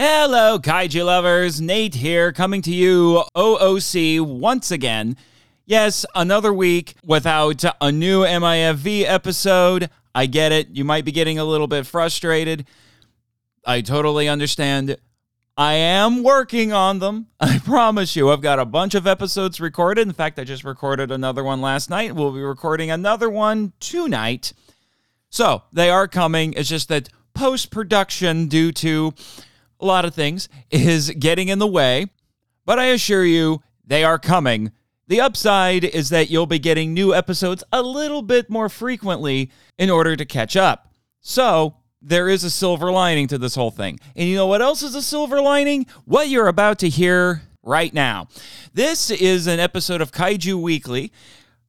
Hello, kaiju lovers. Nate here, coming to you OOC once again. Yes, another week without a new MIFV episode. I get it. You might be getting a little bit frustrated. I totally understand. I am working on them. I promise you. I've got a bunch of episodes recorded. In fact, I just recorded another one last night. We'll be recording another one tonight. So, they are coming. It's just that post-production, due to a lot of things, is getting in the way, but I assure you, they are coming. The upside is that you'll be getting new episodes a little bit more frequently in order to catch up. So, there is a silver lining to this whole thing. And you know what else is a silver lining? What you're about to hear right now. This is an episode of Kaiju Weekly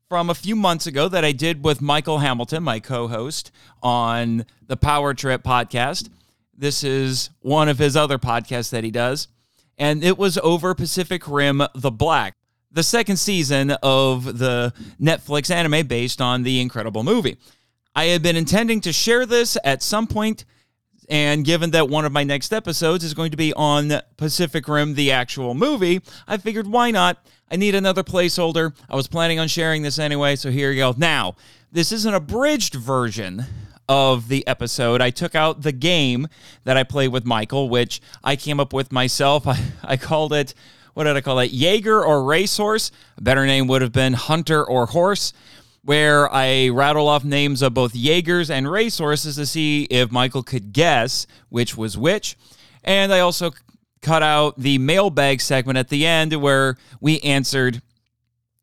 from a few months ago that I did with Michael Hamilton, my co-host, on the Power Trip podcast. This is one of his other podcasts that he does, and it was over Pacific Rim: The Black, the second season of the Netflix anime based on the incredible movie. I had been intending to share this at some point, and given that one of my next episodes is going to be on Pacific Rim, the actual movie, I figured, why not? I need another placeholder. I was planning on sharing this anyway, so here you go. Now, this is an abridged version of the episode. I took out the game that I play with Michael, which I came up with myself. I called it, what did I call it? Jaeger or Racehorse. A better name would have been Hunter or Horse, where I rattle off names of both Jaegers and Racehorses to see if Michael could guess which was which. And I also cut out the mailbag segment at the end where we answered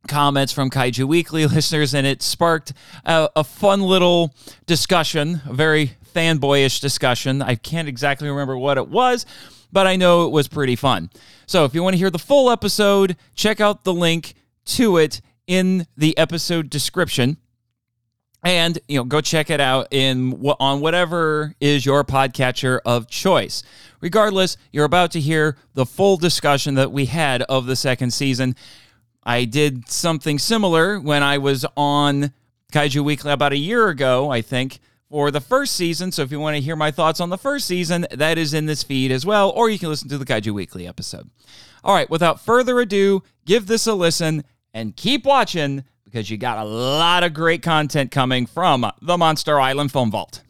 comments from Kaiju Weekly listeners, and it sparked a fun little discussion, a very fanboyish discussion. I can't exactly remember what it was, but I know it was pretty fun. So if you want to hear the full episode, check out the link to it in the episode description, and go check it out on whatever is your podcatcher of choice. Regardless, you're about to hear the full discussion that we had of the second season. I did something similar when I was on Kaiju Weekly about a year ago, I think, for the first season. So if you want to hear my thoughts on the first season, that is in this feed as well, or you can listen to the Kaiju Weekly episode. All right, without further ado, give this a listen and keep watching because you got a lot of great content coming from the Monster Island Film Vault.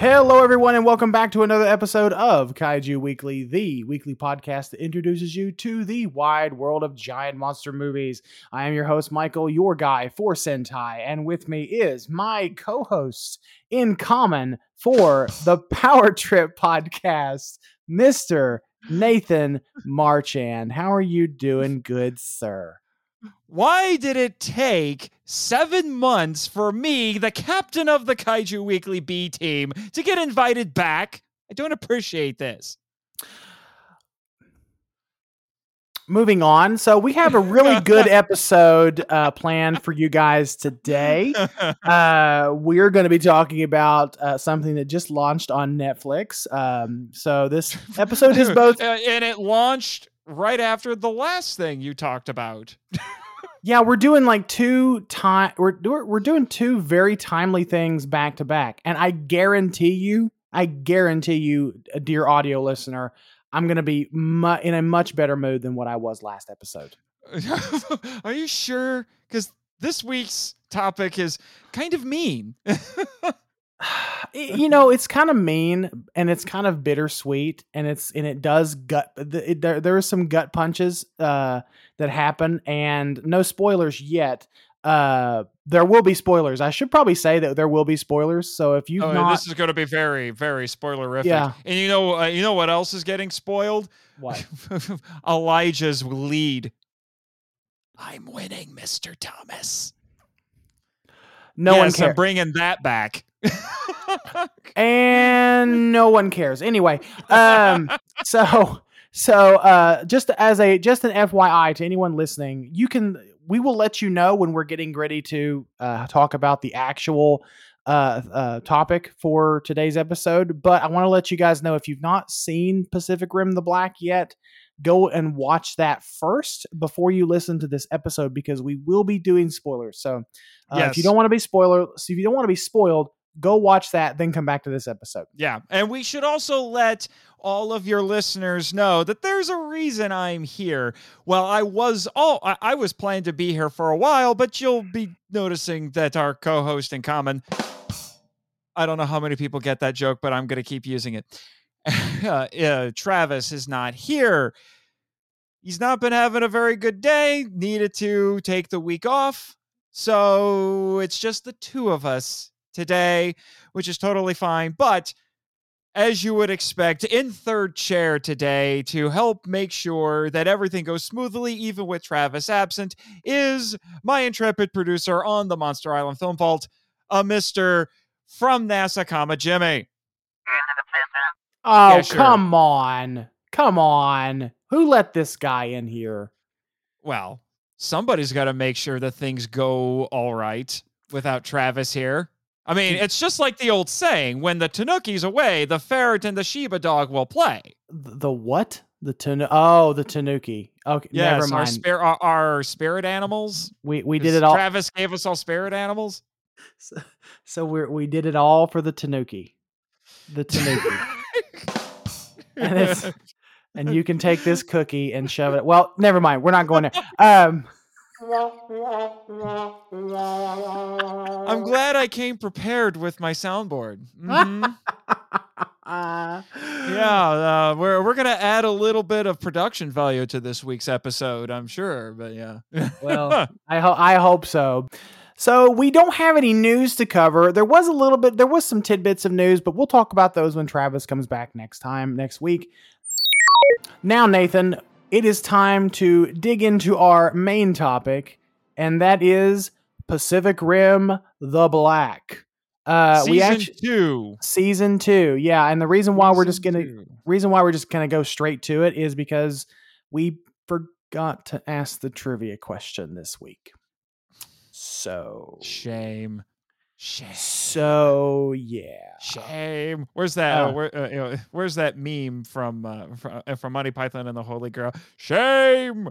Hello, everyone, and welcome back to another episode of Kaiju Weekly, the weekly podcast that introduces you to the wide world of giant monster movies. I am your host, Michael, your guy for Sentai, and with me is my co-host in common for the Power Trip podcast, Mr. Nathan Marchand. How are you doing, good sir? Why did it take 7 months for me, the captain of the Kaiju Weekly B team, to get invited back? I don't appreciate this. Moving on. So we have a really good episode planned for you guys today. We're going to be talking about something that just launched on Netflix. So this episode is both... and it launched right after the last thing you talked about. Yeah, we're doing two very timely things back to back. And I guarantee you, dear audio listener, I'm going to be in a much better mood than what I was last episode. Are you sure? Because this week's topic is kind of mean. It's kind of mean, and it's kind of bittersweet, and there are some gut punches that happen, and no spoilers yet. There will be spoilers. I should probably say that there will be spoilers. So if you've this is going to be very, very spoilerific. Yeah. And you know what else is getting spoiled? What? Elijah's lead. I'm winning, Mr. Thomas. No one cares. I'm bringing that back. And no one cares anyway. Just an FYI to anyone listening, we will let you know when we're getting ready to talk about the actual topic for today's episode, but I want to let you guys know, if you've not seen Pacific Rim: The Black yet, go and watch that first before you listen to this episode, because we will be doing spoilers. So if you don't want to be spoiled, go watch that, then come back to this episode. Yeah. And we should also let all of your listeners know that there's a reason I'm here. Well, I was planning to be here for a while, but you'll be noticing that our co-host in common, I don't know how many people get that joke, but I'm going to keep using it. Travis is not here. He's not been having a very good day, needed to take the week off. So it's just the two of us today, which is totally fine. But as you would expect, in third chair today to help make sure that everything goes smoothly, even with Travis absent, is my intrepid producer on the Monster Island Film Vault, a Mr. From NASA, Jimmy. Oh, yeah, sure. Come on. Who let this guy in here? Well, somebody's got to make sure that things go all right without Travis here. I mean, it's just like the old saying, when the Tanuki's away, the ferret and the Shiba dog will play. The what? The Tanuki. Okay, yes, never mind. Our spirit animals. We did it all. Travis gave us all spirit animals. So we did it all for the Tanuki. The Tanuki. And you can take this cookie and shove it. Well, never mind. We're not going there. I'm glad I came prepared with my soundboard. Mm-hmm. We're gonna add a little bit of production value to this week's episode, I'm sure. But yeah, well, I hope so. So we don't have any news to cover. There was some tidbits of news, but we'll talk about those when Travis comes back next week. Now, Nathan, it is time to dig into our main topic, and that is Pacific Rim: The Black. Season two. Yeah, and the reason why we're just gonna go straight to it is because we forgot to ask the trivia question this week. So shame. So yeah, shame. Where's that? Where's that meme from Monty Python and the Holy Grail? Shame.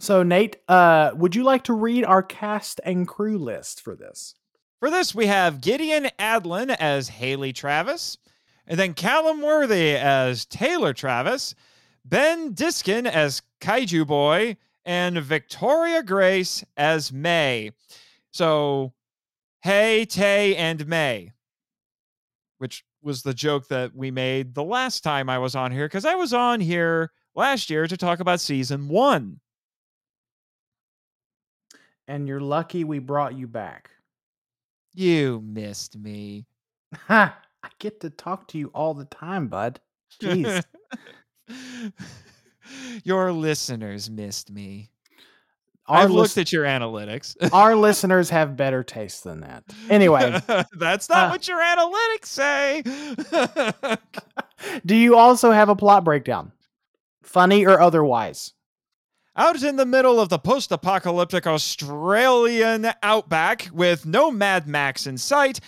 So Nate, would you like to read our cast and crew list for this? For this, we have Gideon Adlin as Haley Travis, and then Callum Worthy as Taylor Travis, Ben Diskin as Kaiju Boy, and Victoria Grace as Mei. So, hey, Tay, and Mei, which was the joke that we made the last time I was on here, because I was on here last year to talk about season one. And you're lucky we brought you back. You missed me. Ha! I get to talk to you all the time, bud. Jeez. Your listeners missed me. I've looked at your analytics. Our listeners have better taste than that. Anyway. That's not what your analytics say. Do you also have a plot breakdown? Funny or otherwise? Out in the middle of the post-apocalyptic Australian outback with no Mad Max in sight,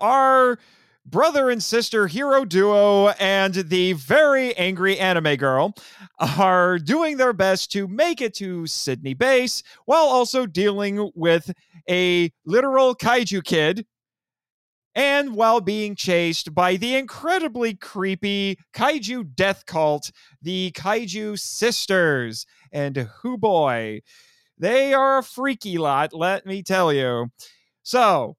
our brother and sister hero duo and the very angry anime girl are doing their best to make it to Sydney base while also dealing with a literal kaiju kid and while being chased by the incredibly creepy kaiju death cult, the Kaiju Sisters. And hoo boy, they are a freaky lot, let me tell you. So,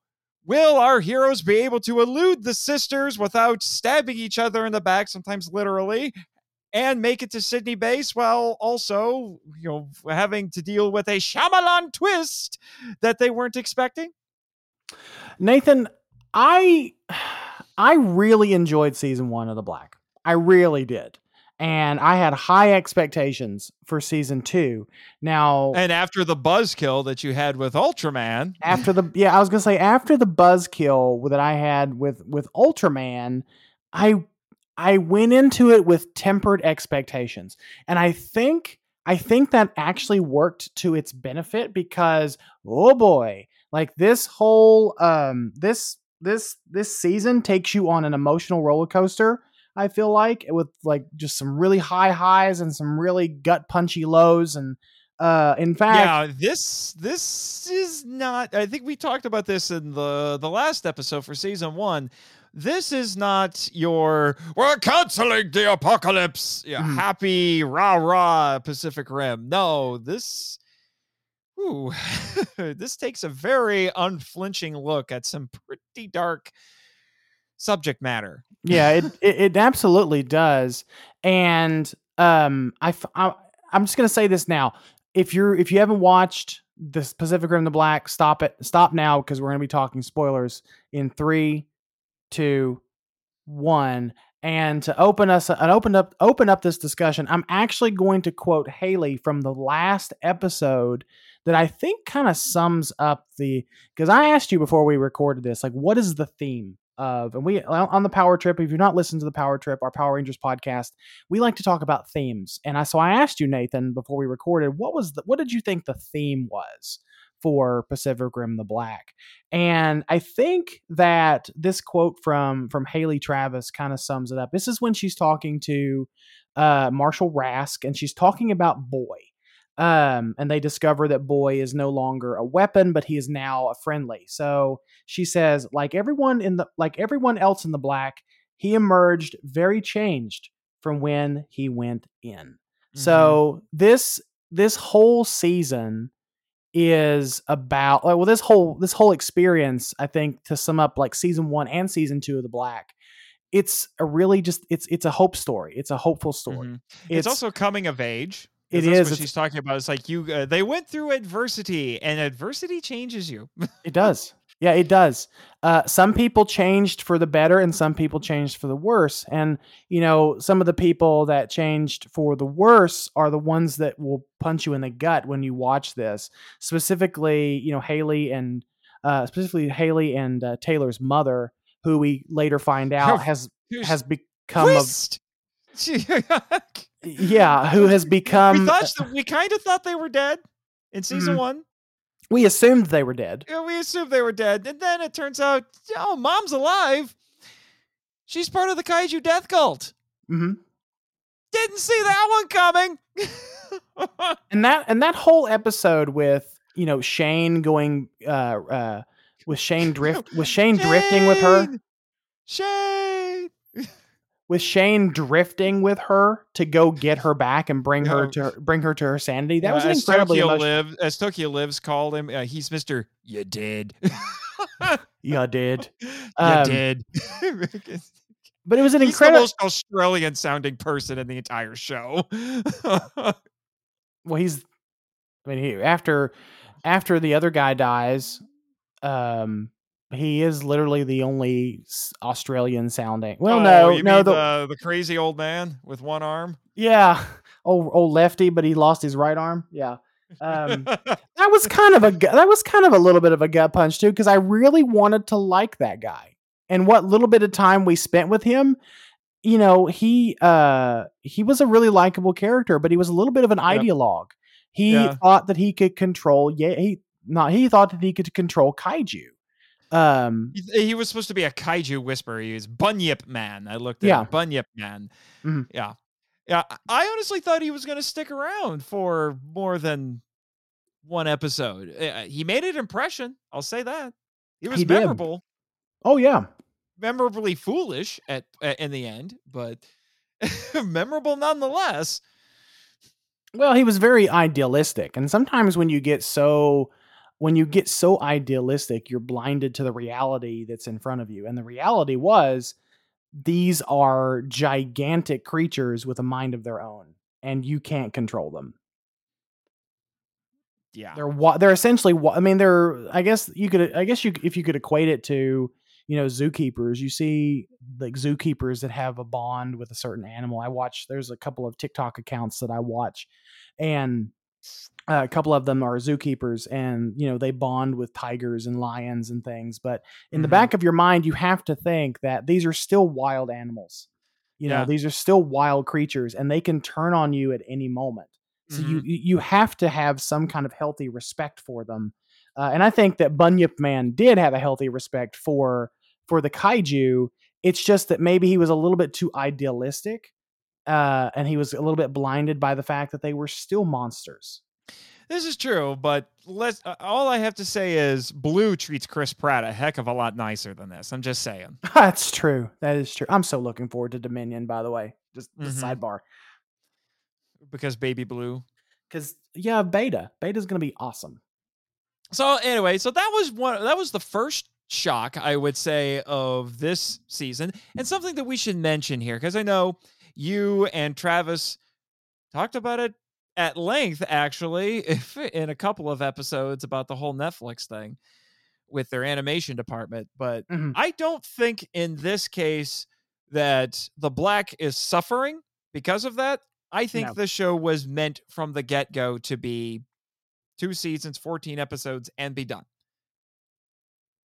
will our heroes be able to elude the sisters without stabbing each other in the back, sometimes literally, and make it to Sydney base while also, having to deal with a Shyamalan twist that they weren't expecting? Nathan, I really enjoyed season one of The Black. I really did. And I had high expectations for season two. Now, and after the buzzkill that you had with Ultraman, after the buzzkill that I had with Ultraman, I went into it with tempered expectations, and I think that actually worked to its benefit because, oh boy, Like this whole this season takes you on an emotional roller coaster, I feel like, with like just some really high highs and some really gut punchy lows. And in fact, yeah, this is not, I think we talked about this in the last episode for season one. This is not your "we're canceling the apocalypse" happy rah-rah Pacific Rim. No, this takes a very unflinching look at some pretty dark subject matter. Yeah, it absolutely does. And I'm just gonna say this now: if you haven't watched this Pacific Rim: The Black, stop now, because we're gonna be talking spoilers in 3, 2, 1. And to open up this discussion, I'm actually going to quote Haley from the last episode that I think kind of sums up because I asked you before we recorded this, like, what is the theme of, and we on the Power Trip, if you've not listened to the Power Trip, our Power Rangers podcast, we like to talk about themes. And so I asked you, Nathan, before we recorded, what did you think the theme was for Pacific Rim: The Black? And I think that this quote from Haley Travis kind of sums it up. This is when she's talking to Marshall Rask, and she's talking about Boy. And they discover that Boy is no longer a weapon, but he is now a friendly. So she says, like everyone else in the Black, he emerged very changed from when he went in. Mm-hmm. So this whole season is about, well, this whole experience, I think, to sum up like season 1 and season 2 of the Black, it's a hope story. It's a hopeful story. Mm-hmm. It's also coming of age. It is. What she's talking about. It's like they went through adversity, and adversity changes you. It does. Yeah, it does. Some people changed for the better, and some people changed for the worse. And, you know, some of the people that changed for the worse are the ones that will punch you in the gut when you watch this. Specifically, you know, Haley and Taylor's mother, who we later find out has become who has become. We kind of thought they were dead in season one. We assumed they were dead. Yeah, we assumed they were dead. And then it turns out, oh, mom's alive. She's part of the Kaiju death cult. Mm-hmm. Didn't see that one coming. and that whole episode with, you know, Shane going with Shane drifting with her to go get her back and bring her to her sanity. That was an incredibly emotional. As Tokyo Lives called him, he's Mr. You did. You did. You did. But it was the most Australian sounding person in the entire show. Well, after the other guy dies, he is literally the only Australian sounding. Well, the crazy old man with one arm. Yeah, old lefty, but he lost his right arm. Yeah, that was kind of a little bit of a gut punch too, because I really wanted to like that guy. And what little bit of time we spent with him, you know, he was a really likable character, but he was a little bit of an ideologue. He thought that he could control. Yeah, he thought that he could control kaiju. He was supposed to be a kaiju whisperer. He was Bunyip Man. I looked at him. Bunyip Man. Mm-hmm. Yeah. Yeah. I honestly thought he was going to stick around for more than one episode. He made an impression. I'll say that. He was memorable. Did. Oh yeah. Memorably foolish in the end, but memorable nonetheless. Well, he was very idealistic. And sometimes when you get so idealistic, you're blinded to the reality that's in front of you. And the reality was, these are gigantic creatures with a mind of their own, and you can't control them. Yeah. They're essentially, if you could equate it to, you know, zookeepers, you see like zookeepers that have a bond with a certain animal. There's a couple of TikTok accounts that I watch, and a couple of them are zookeepers, and, you know, they bond with tigers and lions and things. But in the back of your mind, you have to think that these are still wild animals. You know, these are still wild creatures, and they can turn on you at any moment. So you have to have some kind of healthy respect for them And I think that Bunyip Man did have a healthy respect for the kaiju. It's just that maybe he was a little bit too idealistic, and he was a little bit blinded by the fact that they were still monsters. This is true, but let's. All I have to say is Blue treats Chris Pratt a heck of a lot nicer than this. I'm just saying. That's true. That is true. I'm so looking forward to Dominion, by the way. Just the sidebar. Because Baby Blue. Because, yeah, Beta. Beta's going to be awesome. So anyway, so that was the first shock, I would say, of this season. And something that we should mention here, because I know you and Travis talked about it at length, actually, in a couple of episodes about the whole Netflix thing with their animation department. But I don't think in this case that the Black is suffering because of that. I think the show was meant from the get-go to be 2 seasons, 14 episodes, and be done.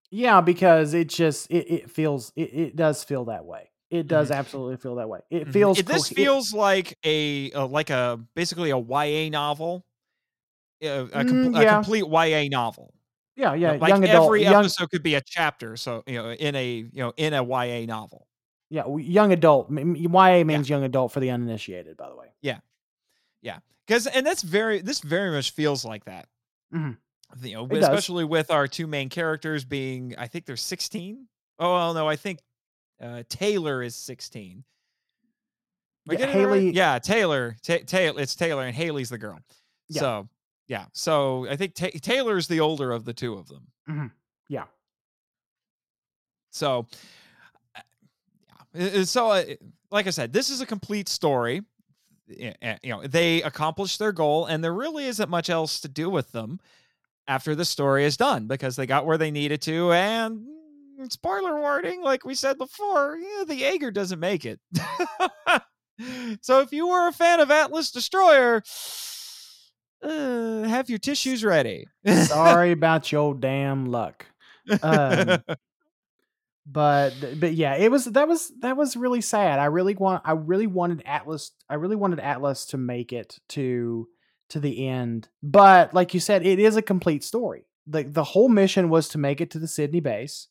Yeah, because it just, it does feel that way. It does absolutely feel that way. It feels, this feels like a basically a YA novel, a complete YA novel. Yeah. Yeah. You know, like every episode could be a chapter. So, in a YA novel. Yeah. Young adult. YA means young adult for the uninitiated, by the way. Yeah. Yeah. And this very much feels like that. You know, especially with our two main characters being, I think they're 16. Oh, well, no, I think Taylor is 16. Yeah, Haley. Right? Yeah, Taylor. It's Taylor, and Haley's the girl. Yeah. So, yeah. So I think Taylor's the older of the two of them. Yeah. So, yeah. So, like I said, this is a complete story. You know, they accomplished their goal, and there really isn't much else to do with them after the story is done, because they got where they needed to. And spoiler warning, like we said before, the Jaeger doesn't make it. So if you were a fan of Atlas Destroyer, have your tissues ready. Sorry about your damn luck. But yeah, that was really sad. I really wanted Atlas to make it to the end. But like you said, it is a complete story. The whole mission was to make it to the Sydney base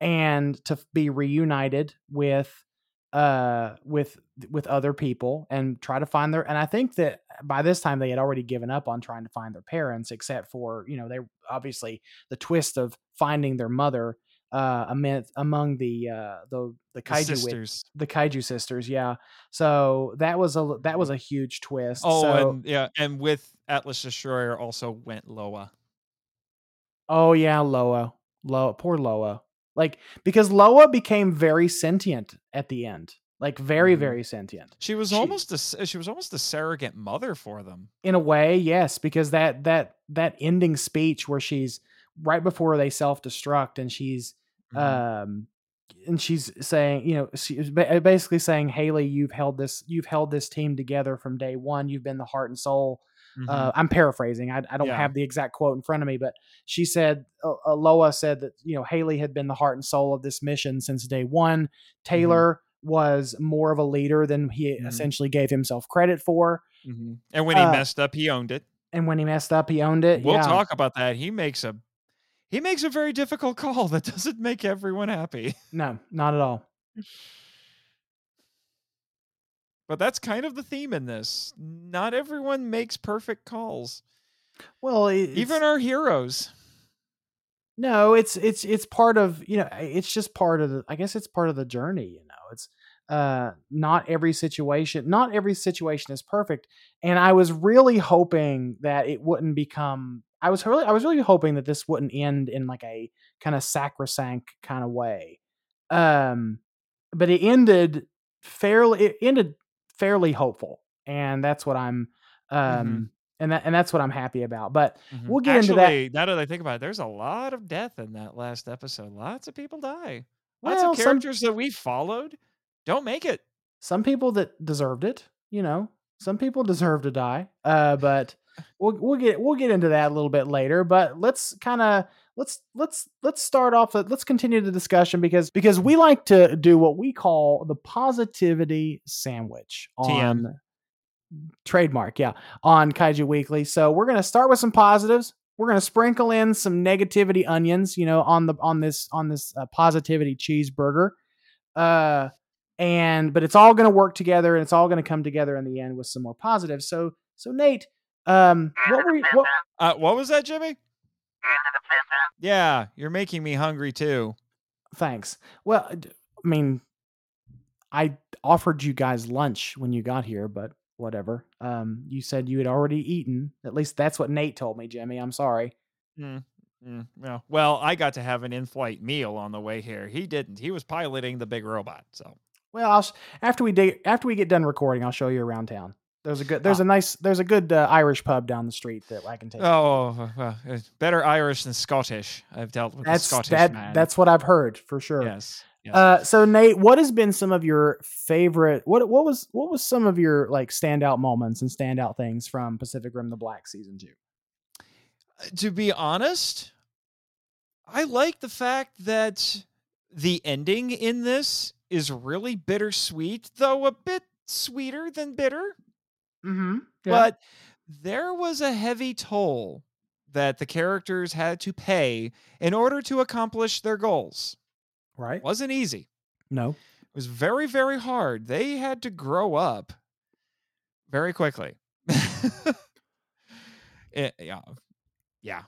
and to be reunited with other people and try to find their, and I think that by this time they had already given up on trying to find their parents, except for, they obviously the twist of finding their mother among the kaiju sisters. The Kaiju sisters, yeah. So that was a huge twist. Oh, so, and with Atlas Destroyer also went Loa. Oh yeah, Loa, poor Loa. Like, because Loa became very sentient at the end. Like very, very sentient. She was almost a surrogate mother for them. In a way, yes, because that ending speech where she's right before they self-destruct and she's and she's saying, she's basically saying, Haley, you've held this team together from day one. You've been the heart and soul. I'm paraphrasing. I don't have the exact quote in front of me, but she said, Loa said that, Haley had been the heart and soul of this mission since day one. Taylor was more of a leader than he essentially gave himself credit for. And when he messed up, he owned it. We'll talk about that. He makes a very difficult call that doesn't make everyone happy. No, not at all. But that's kind of the theme in this. Not everyone makes perfect calls. Well, even our heroes. No, it's part of, it's just part of the, I guess it's part of the journey. It's not every situation is perfect. And I was really hoping that it wouldn't become, I was really hoping that this wouldn't end in like a kind of sacrosanct kind of way. But it ended fairly hopeful, and that's what I'm that's what I'm happy about, but we'll get into that. Now that I think about it, there's a lot of death in that last episode. Lots of people die. Lots of characters that we followed don't make it. Some people that deserved it, some people deserve to die. But we'll get into that a little bit later, but let's start off. Let's continue the discussion because we like to do what we call the positivity sandwich on TM. Trademark. Yeah. On Kaiju Weekly. So we're going to start with some positives, we're going to sprinkle in some negativity onions, you know, on this positivity cheeseburger. But it's all going to work together and it's all going to come together in the end with some more positive. So Nate, what was that, Jimmy? Yeah. You're making me hungry too. Thanks. Well, I mean, I offered you guys lunch when you got here, but whatever. You said you had already eaten. At least that's what Nate told me, Jimmy. I'm sorry. Well, I got to have an in-flight meal on the way here. He didn't. He was piloting the big robot. So, well, after we get done recording, I'll show you around town. There's a good Irish pub down the street that I can take. Oh, better Irish than Scottish. I've dealt with a Scottish man. That's what I've heard for sure. Yes. So Nate, what has been some of your favorite? What was some of your standout moments and standout things from Pacific Rim: The Black Season 2? To be honest, I like the fact that the ending in this is really bittersweet, though a bit sweeter than bitter. Mm-hmm. Yeah. But there was a heavy toll that the characters had to pay in order to accomplish their goals. Right. It wasn't easy. No. It was very, very hard. They had to grow up very quickly. Yeah.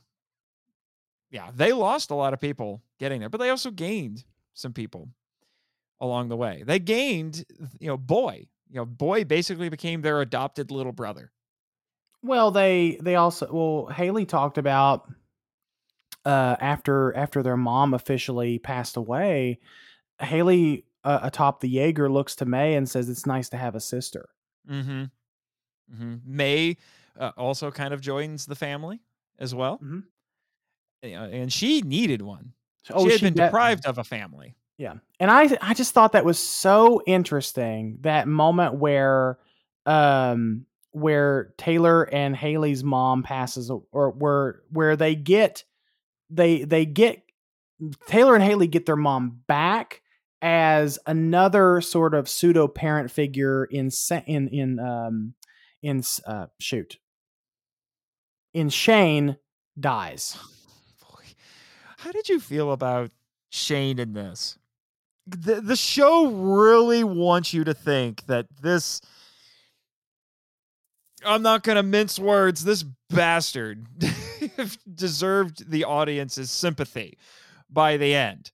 They lost a lot of people getting there, but they also gained some people along the way. They gained, Boy. Boy basically became their adopted little brother. Well, they also Haley talked about after their mom officially passed away, Haley atop the Jaeger looks to Mei and says it's nice to have a sister. Mm-hmm. Mei also kind of joins the family as well, mm-hmm. And she needed one. She had been deprived of a family. Yeah. And I just thought that was so interesting, that moment where Taylor and Haley's mom passes, or where they get Taylor and Haley get their mom back as another sort of pseudo parent figure in Shane dies. Boy. How did you feel about Shane in this? The show really wants you to think that this, I'm not going to mince words, this bastard deserved the audience's sympathy by the end.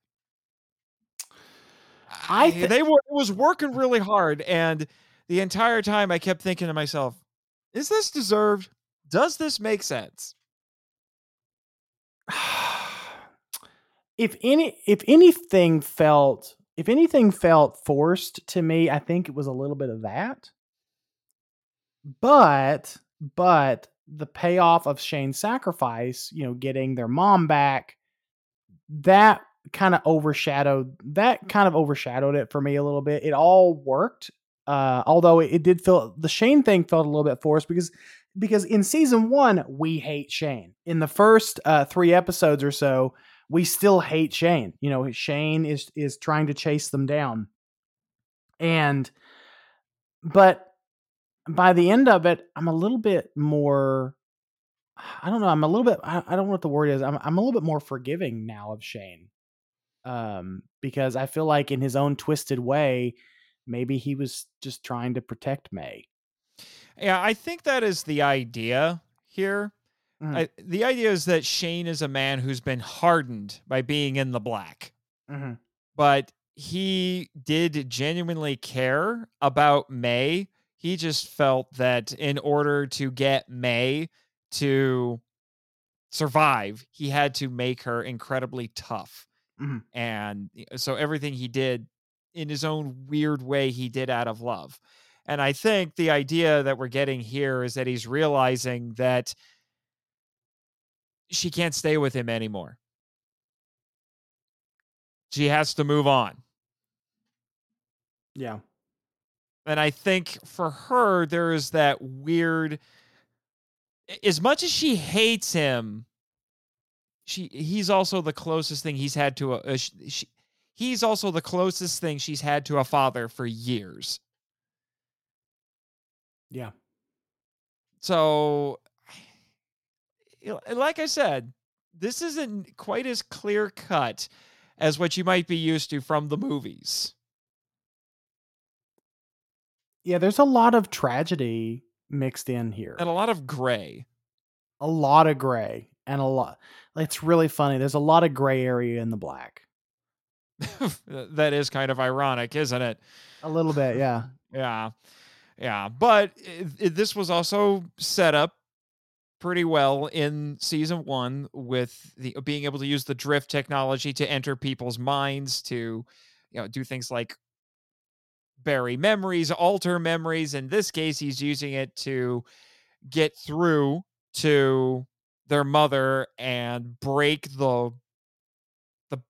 It was working really hard, and the entire time I kept thinking to myself, is this deserved? Does this make sense? If anything felt forced to me, I think it was a little bit of that. But the payoff of Shane's sacrifice, getting their mom back, that kind of overshadowed it for me a little bit. It all worked. Although it did feel, the Shane thing felt a little bit forced because in season 1, we hate Shane. In the first 3 episodes or so, we still hate Shane. Shane is trying to chase them down. But by the end of it, I'm a little bit more, I don't know. I'm a little bit, I don't know what the word is. I'm a little bit more forgiving now of Shane. Because I feel like in his own twisted way, maybe he was just trying to protect Mei. Yeah. I think that is the idea here. The idea is that Shane is a man who's been hardened by being in the black, mm-hmm. but he did genuinely care about Mei. He just felt that in order to get Mei to survive, he had to make her incredibly tough. Mm-hmm. And so everything he did in his own weird way, he did out of love. And I think the idea that we're getting here is that he's realizing that she can't stay with him anymore. She has to move on. Yeah. And I think for her, there is that weird, as much as she hates him, he's also the closest thing he's had to he's also the closest thing she's had to a father for years. Yeah. So like I said, this isn't quite as clear cut as what you might be used to from the movies. Yeah, there's a lot of tragedy mixed in here. And a lot of gray. A lot of gray. And a lot. It's really funny. There's a lot of gray area in the black. That is kind of ironic, isn't it? A little bit, yeah. Yeah. Yeah. But this was also set up pretty well in season one with the being able to use the drift technology to enter people's minds, to, you know, do things like bury memories, alter memories. In this case, he's using it to get through to their mother and break the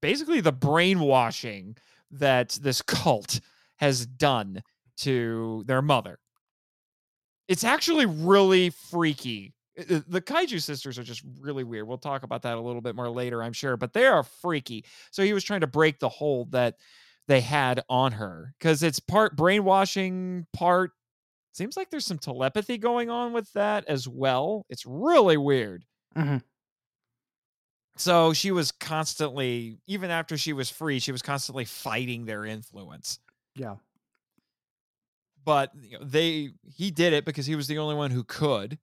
basically the brainwashing that this cult has done to their mother. It's actually really freaky. The Kaiju sisters are just really weird. We'll talk about that a little bit more later, I'm sure, but they are freaky. So he was trying to break the hold that they had on her, because it's part brainwashing, part seems like there's some telepathy going on with that as well. It's really weird. Mm-hmm. So she was constantly, even after she was free, she was constantly fighting their influence. Yeah. But you know, he did it because he was the only one who could.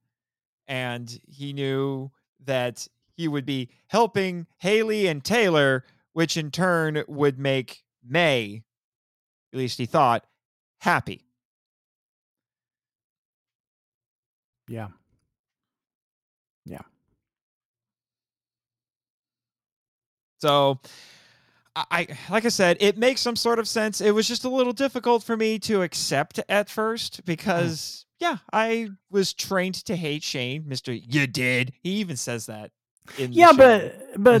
And he knew that he would be helping Haley and Taylor, which in turn would make Mei, at least he thought, happy. Yeah. Yeah. So, like I said, it makes some sort of sense. It was just a little difficult for me to accept at first because, yeah, I was trained to hate Shane, Mr. You did. He even says that in the show.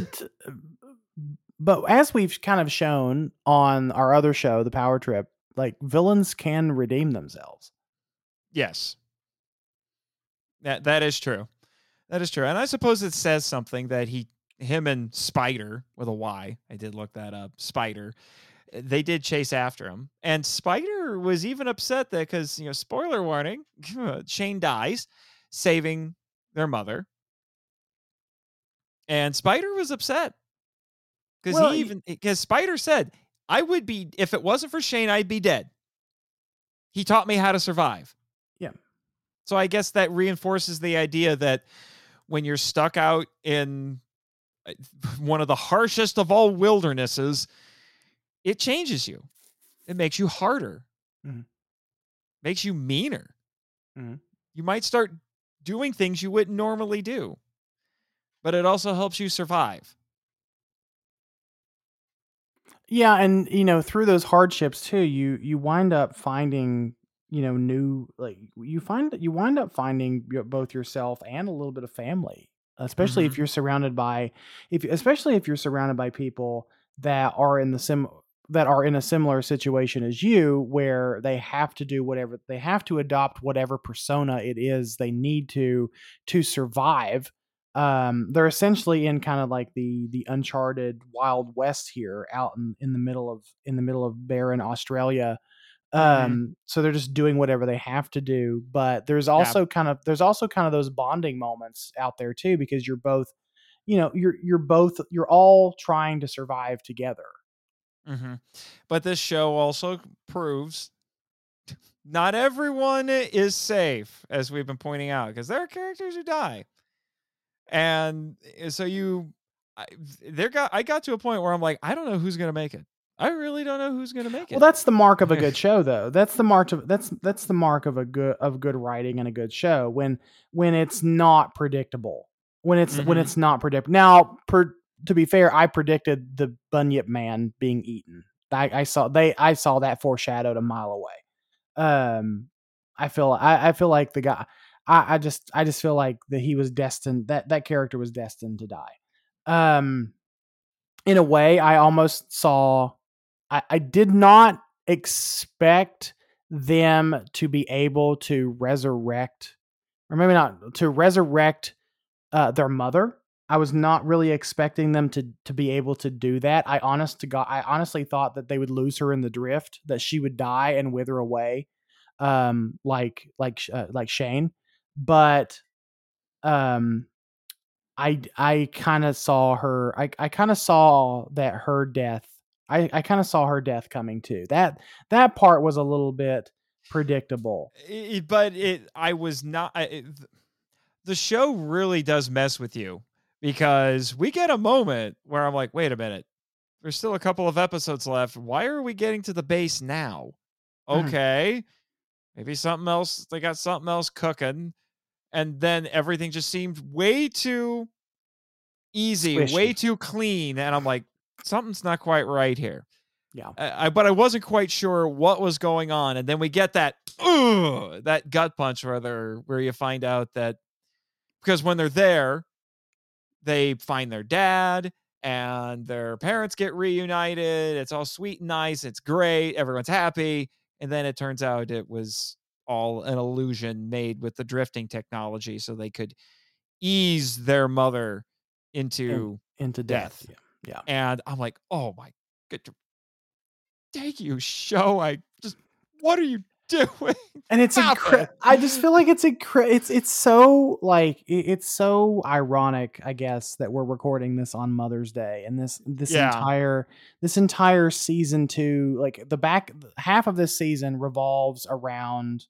But as we've kind of shown on our other show, The Power Trip, like, villains can redeem themselves. Yes. That is true. That is true. And I suppose it says something that him and Spider, with a Y, I did look that up, Spider, they did chase after him. And Spider was even upset that, because, you know, spoiler warning, Shane dies, saving their mother. And Spider was upset. Because Spider said, I would be, if it wasn't for Shane, I'd be dead. He taught me how to survive. Yeah. So I guess that reinforces the idea that when you're stuck out in one of the harshest of all wildernesses, it changes you. It makes you harder. Mm-hmm. Makes you meaner. Mm-hmm. You might start doing things you wouldn't normally do, but it also helps you survive. Yeah, and you know, through those hardships too, you wind up finding, you know, you wind up finding both yourself and a little bit of family, especially mm-hmm. if you're surrounded by people that are in a similar situation as you, where they have to do whatever, they have to adopt whatever persona it is they need to survive. They're essentially in kind of like the uncharted Wild West here, out in the middle of barren Australia. Mm-hmm. So they're just doing whatever they have to do. But there's also kind of those bonding moments out there too, because you're all trying to survive together. Mm-hmm. But this show also proves not everyone is safe, as we've been pointing out, because there are characters who die. And so I got to a point where I'm like, I don't know who's going to make it. I really don't know who's going to make it. Well, that's the mark of a good show, though. That's the mark of good writing and a good show, when it's not predictable. Now, to be fair, I predicted the Bunyip Man being eaten. I saw that foreshadowed a mile away. I feel like the guy. I just feel like that he was destined, that character was destined to die. In a way, I almost saw, I did not expect them to be able to resurrect their mother. I was not really expecting them to be able to do that. I honestly thought that they would lose her in the drift, that she would die and wither away. Like Shane. But I kind of saw her death coming too. That part was a little bit predictable. The show really does mess with you, because we get a moment where I'm like, wait a minute, there's still a couple of episodes left. Why are we getting to the base now? Okay. Maybe something else. They got something else cooking. And then everything just seemed way too easy, squishy, way too clean. And I'm like, something's not quite right here. Yeah. But I wasn't quite sure what was going on. And then we get that gut punch where you find out that, because when they're there, they find their dad and their parents get reunited. It's all sweet and nice. It's great. Everyone's happy. And then it turns out it was all an illusion made with the drifting technology so they could ease their mother into death. Yeah. And I'm like, oh my good, thank you, show. I just, what are you doing? And it's I just feel like it's so ironic, I guess, that we're recording this on Mother's Day, and this entire season 2, like the back half of this season revolves around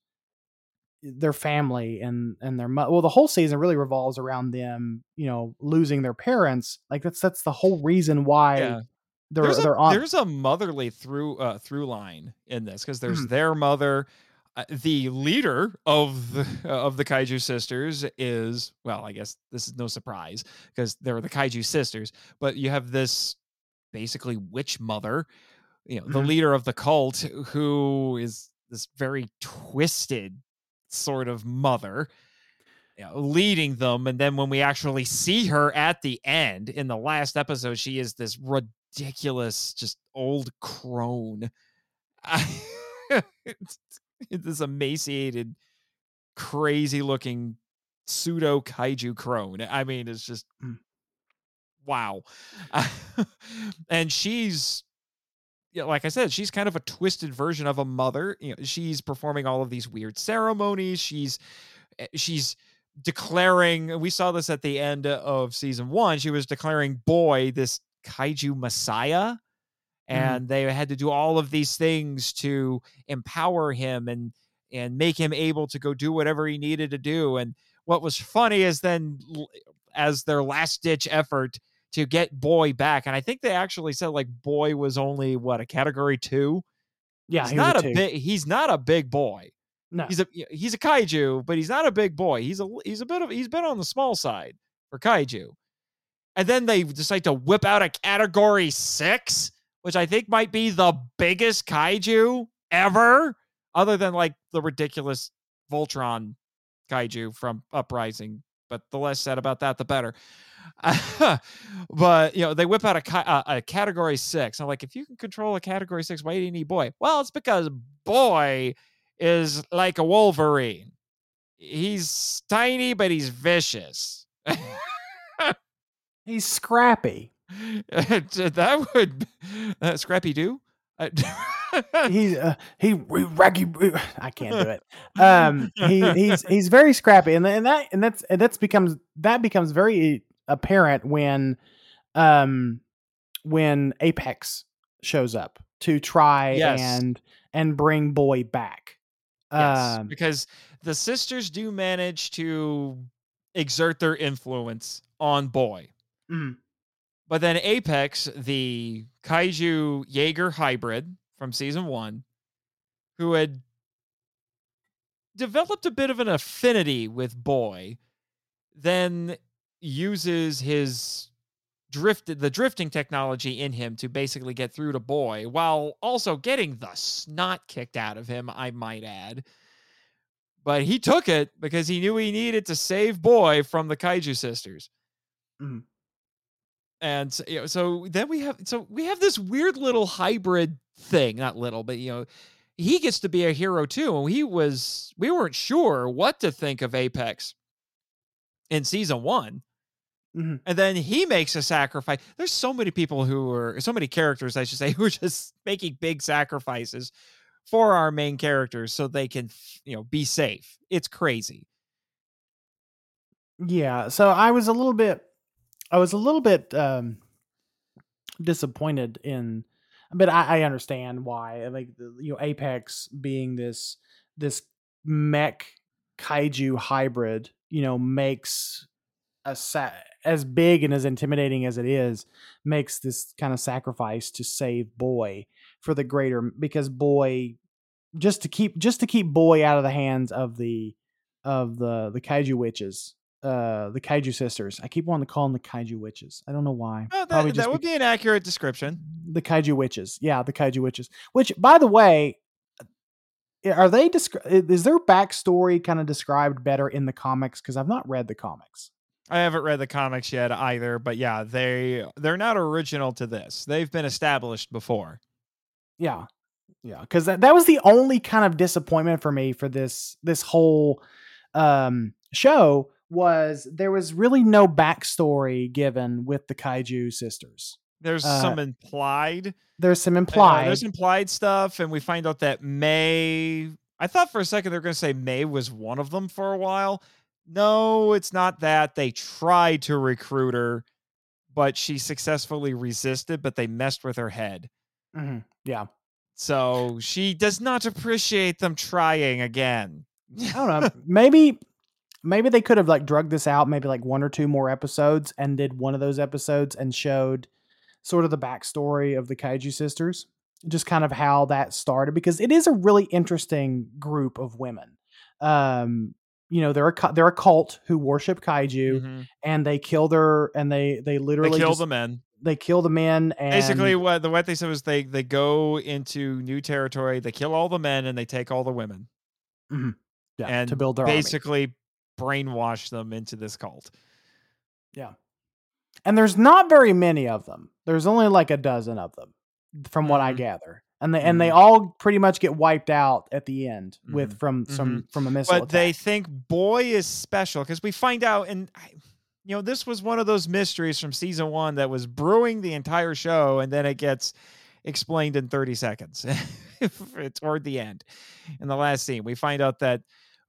their family and their mother. Well, the whole season really revolves around them, you know, losing their parents. Like that's the whole reason why there's a motherly through line in this, because there's their mother, the leader of the Kaiju Sisters is, well, I guess this is no surprise because they're the Kaiju Sisters, but you have this basically witch mother, you know, the leader of the cult, who is this very twisted sort of mother, you know, leading them. And then when we actually see her at the end in the last episode, she is this ridiculous, just old crone. This emaciated, crazy looking pseudo kaiju crone. I mean, it's just wow. And she's, yeah, like I said, she's kind of a twisted version of a mother. You know, she's performing all of these weird ceremonies. She's declaring, we saw this at the end of season 1, she was declaring Boy this Kaiju Messiah, and they had to do all of these things to empower him and make him able to go do whatever he needed to do. And what was funny is then, as their last ditch effort to get Boy back, and I think they actually said like Boy was only a Category 2. Yeah, he's not a big boy. No, he's a kaiju, but he's not a big boy. He's been on the small side for kaiju. And then they decide to whip out a Category 6, which I think might be the biggest kaiju ever, other than like the ridiculous Voltron kaiju from Uprising. But the less said about that, the better. But, you know, they whip out a Category 6. I'm like, if you can control a Category 6, why do you need Boy? Well, it's because Boy is like a Wolverine. He's tiny, but he's vicious. He's scrappy. Scrappy Doo. I can't do it. He's very scrappy, and that becomes very apparent when Apex shows up to try and bring Boy back. Yes, because the sisters do manage to exert their influence on Boy. Mm. But then Apex, the Kaiju Jaeger hybrid from season 1, who had developed a bit of an affinity with Boy, then uses his drifting technology in him to basically get through to Boy, while also getting the snot kicked out of him, I might add. But he took it because he knew he needed to save Boy from the Kaiju Sisters. Mm. And you know, so we have this weird little hybrid thing, not little, but you know, he gets to be a hero too. And we weren't sure what to think of Apex in season 1. Mm-hmm. And then he makes a sacrifice. There's so many characters, I should say, who are just making big sacrifices for our main characters so they can, you know, be safe. It's crazy. Yeah. So I was a little bit I was a little bit disappointed in, but I understand why. Like, you know, Apex being this mech kaiju hybrid, you know, makes as big and as intimidating as it is, makes this kind of sacrifice to save Boy for the greater, because Boy, just to keep Boy out of the hands of the kaiju witches, the Kaiju Sisters. I keep wanting to call them the Kaiju Witches. I don't know why. Oh, that would be an accurate description. The Kaiju Witches. Yeah, the Kaiju Witches. Which, by the way, is their backstory kind of described better in the comics? Because I've not read the comics. I haven't read the comics yet either, but yeah, they're not original to this. They've been established before. Yeah. Yeah, because that was the only kind of disappointment for me for this whole show, was there was really no backstory given with the Kaiju Sisters. There's some implied. There's implied stuff, and we find out that Mei... I thought for a second they were going to say Mei was one of them for a while. No, it's not that. They tried to recruit her, but she successfully resisted, but they messed with her head. Mm-hmm. Yeah. So she does not appreciate them trying again. I don't know. Maybe they could have like drugged this out, maybe like one or two more episodes, and did one of those episodes and showed sort of the backstory of the Kaiju Sisters, just kind of how that started, because it is a really interesting group of women. You know, they're a cult who worship kaiju, mm-hmm. and they kill the men. They kill the men, and basically what they said was they go into new territory, they kill all the men, and they take all the women, mm-hmm. yeah, and to build their basically army. Brainwash them into this cult. Yeah, and there's not very many of them. There's only like a dozen of them, from mm-hmm. what I gather, and they mm-hmm. and they all pretty much get wiped out at the end mm-hmm. with from a missile. But attack. They think Boy is special, because we find out and. You know, this was one of those mysteries from season 1 that was brewing the entire show, and then it gets explained in 30 seconds toward the end. In the last scene, we find out that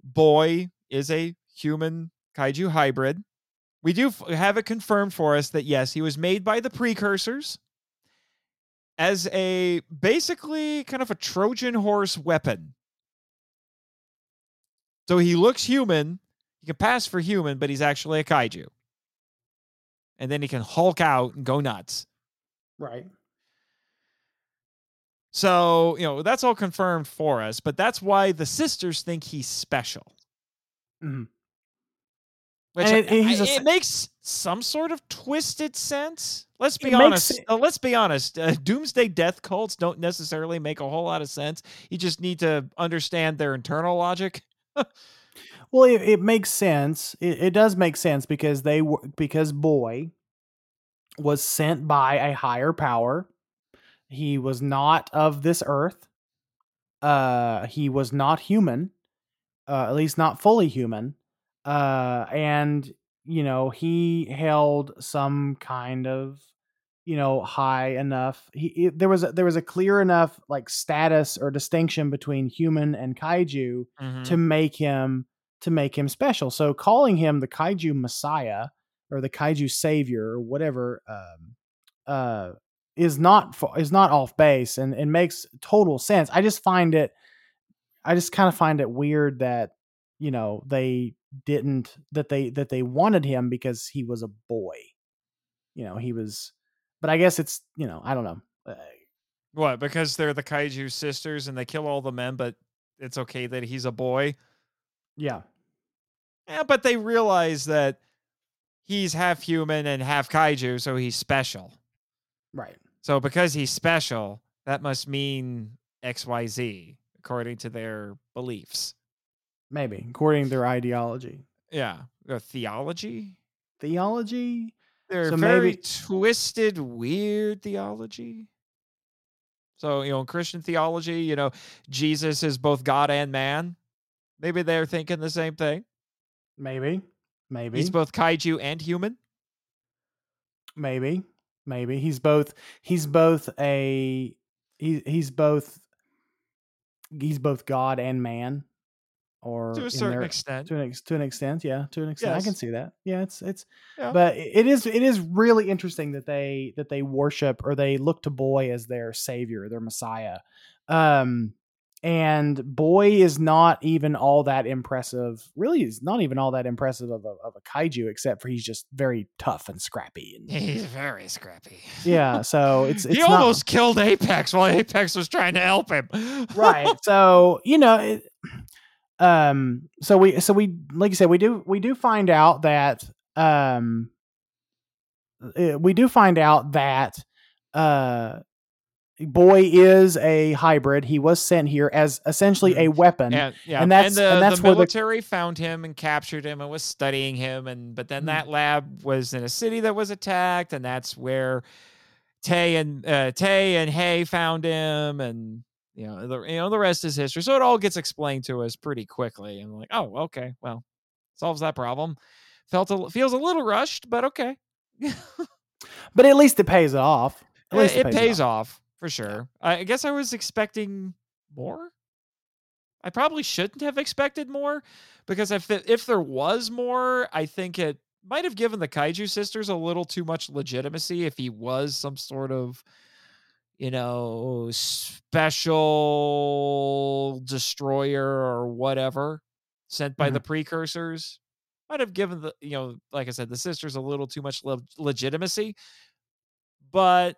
Boy is a human kaiju hybrid. We do have it confirmed for us that, yes, he was made by the Precursors as a basically kind of a Trojan horse weapon. So he looks human. He can pass for human, but he's actually a kaiju. And then he can Hulk out and go nuts. Right. So, you know, that's all confirmed for us, but that's why the sisters think he's special. Mm-hmm. Which it makes some sort of twisted sense. Let's be honest. Doomsday death cults don't necessarily make a whole lot of sense. You just need to understand their internal logic. Well, it makes sense. It does make sense because because Boy was sent by a higher power. He was not of this earth. He was not human, at least not fully human. And you know, he held some kind of, you know, high enough. There was a clear enough like status or distinction between human and kaiju mm-hmm. to make him special. So calling him the Kaiju Messiah or the Kaiju Savior or whatever is not off base, and it makes total sense. I just kind of find it weird that, you know, they wanted him because he was a boy. You know, but I guess it's, you know, I don't know. What? Because they're the Kaiju Sisters and they kill all the men, but it's okay that he's a boy. Yeah. Yeah, but they realize that he's half human and half kaiju, so he's special. Right. So because he's special, that must mean XYZ, according to their beliefs. Maybe, according to their ideology. Yeah. Theology? Theology? They're so very twisted, weird theology. So, you know, in Christian theology, you know, Jesus is both God and man. Maybe they're thinking the same thing. Maybe. He's both kaiju and human. Maybe. He's both God and man. or to a certain extent, to an extent. Yes. I can see that. Yeah. It's, but it is really interesting that they worship, or they look to Boy as their savior, their Messiah. And Boy is not even all that impressive. Really, is not even all that impressive of a kaiju, except for he's just very tough and scrappy. He's very scrappy. Yeah, so it's he almost killed Apex while Apex was trying to help him. Right. So so we like you said, we do find out that Boy is a hybrid. He was sent here as essentially a weapon, and that's where the military found him and captured him and was studying him. But then that lab was in a city that was attacked, and that's where Tay and Hay found him, and the rest is history. So it all gets explained to us pretty quickly, and like, oh, okay, well, solves that problem. Feels a little rushed, but okay. But at least it pays off. It pays off. For sure. I guess I was expecting more. I probably shouldn't have expected more, because if there was more, I think it might have given the Kaiju Sisters a little too much legitimacy if he was some sort of, special destroyer or whatever sent by the Precursors. Might have given the, like I said, the sisters a little too much legitimacy, but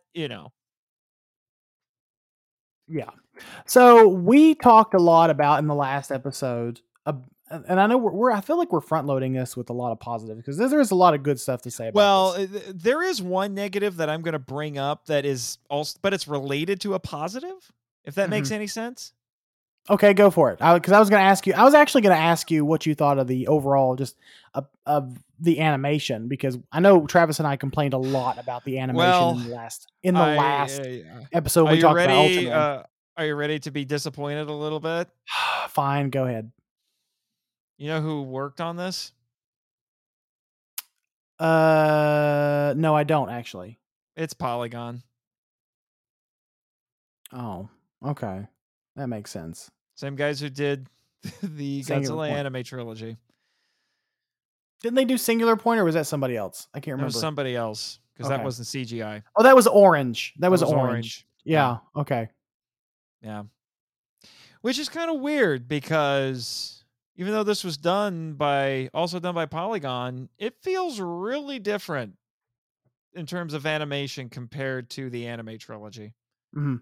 Yeah. So we talked a lot about in the last episode, and I know I feel like we're front loading this with a lot of positives, because there's a lot of good stuff to say about this. There is one negative that I'm going to bring up that is also, but it's related to a positive, if that makes any sense. Okay, go for it. Because I was actually going to ask you what you thought of the overall, just of the animation, because I know Travis and I complained a lot about the animation in the last episode. We talked about Ultraman. Are you ready to be disappointed a little bit? Fine, go ahead. You know who worked on this? No, I don't actually. It's Polygon. Oh, okay. That makes sense. Same guys who did the Godzilla anime trilogy. Didn't they do Singular Point, or was that somebody else? I can't remember. It was somebody else, because that wasn't CGI. Oh, that was Orange. That was Orange. Yeah. Okay. Yeah. Which is kind of weird, because even though this was also done by Polygon, it feels really different in terms of animation compared to the anime trilogy. Mm-hmm.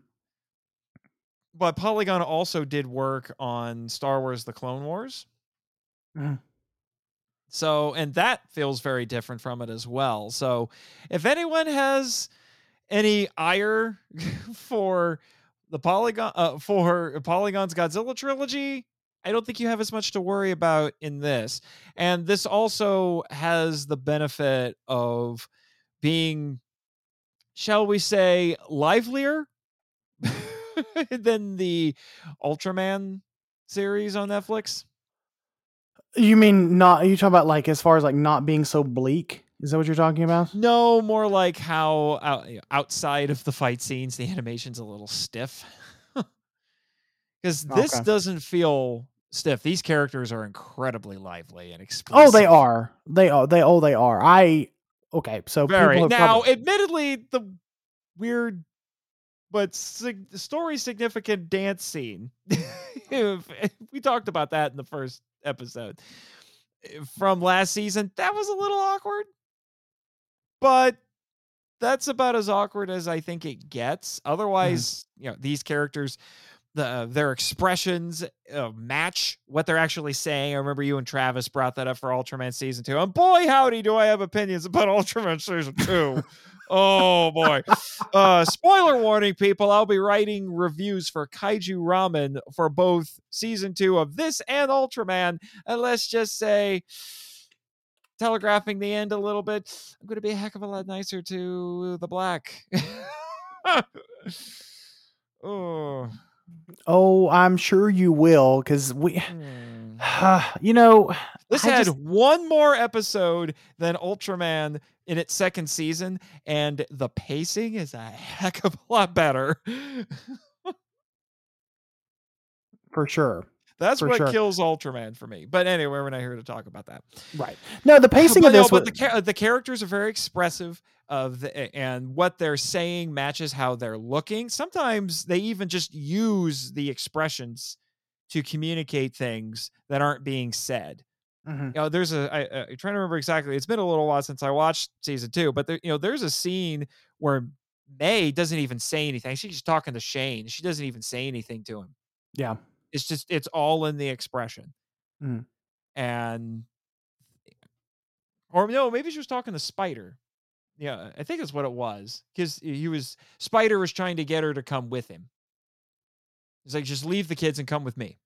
But Polygon also did work on Star Wars: The Clone Wars. Mm. So, and that feels very different from it as well. So if anyone has any ire for the Polygon, for Polygon's Godzilla trilogy, I don't think you have as much to worry about in this. And this also has the benefit of being, shall we say, livelier than the Ultraman series on Netflix. You mean not? Are you talking about like as far as like not being so bleak? Is that what you're talking about? No, more like how outside of the fight scenes, the animation's a little stiff. Because this doesn't feel stiff. These characters are incredibly lively and expressive. Oh, they are. They are. So very. Now, admittedly, the weird, but story significant dance scene. We talked about that in the first episode from last season. That was a little awkward, but that's about as awkward as I think it gets. Otherwise, these characters, their expressions match what they're actually saying. I remember you and Travis brought that up for Ultraman Season 2. And boy, howdy, do I have opinions about Ultraman Season 2. Oh, boy. Spoiler warning, people. I'll be writing reviews for Kaiju Ramen for both Season 2 of this and Ultraman. And let's just say, telegraphing the end a little bit, I'm going to be a heck of a lot nicer to the Black. Oh, I'm sure you will, because this had one more episode than Ultraman in its second season, and the pacing is a heck of a lot better. For sure. That's what kills Ultraman for me. But anyway, we're not here to talk about that. Right. No, the pacing of this. But the characters are very expressive of and what they're saying matches how they're looking. Sometimes they even just use the expressions to communicate things that aren't being said. Mm-hmm. You know, there's I'm trying to remember exactly. It's been a little while since I watched season 2, but there's a scene where Mei doesn't even say anything. She's just talking to Shane. She doesn't even say anything to him. Yeah. It's all in the expression. Mm. Maybe she was talking to Spider. Yeah. I think that's what it was. Cause Spider was trying to get her to come with him. He's like, just leave the kids and come with me.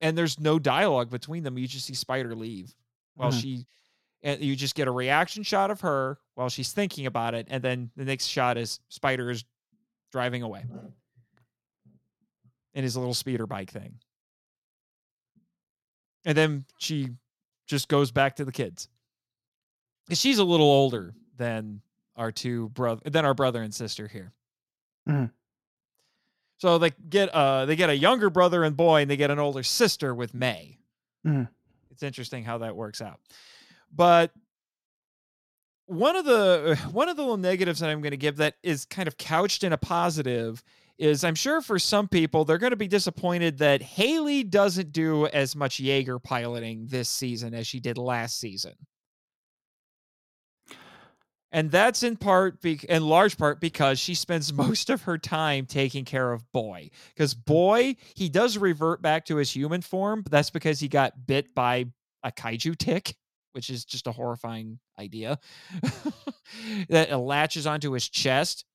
And there's no dialogue between them. You just see Spider leave while you just get a reaction shot of her while she's thinking about it. And then the next shot is Spider is driving away in his little speeder bike thing. And then she just goes back to the kids. She's a little older than our brother and sister here. Mm-hmm. So they get a younger brother and boy, and they get an older sister with Mei. Mm. It's interesting how that works out. But one of the little negatives that I'm going to give that is kind of couched in a positive is I'm sure for some people they're going to be disappointed that Haley doesn't do as much Jaeger piloting this season as she did last season. And that's in large part because she spends most of her time taking care of Boy. Because Boy, he does revert back to his human form, but that's because he got bit by a kaiju tick, which is just a horrifying idea, that latches onto his chest.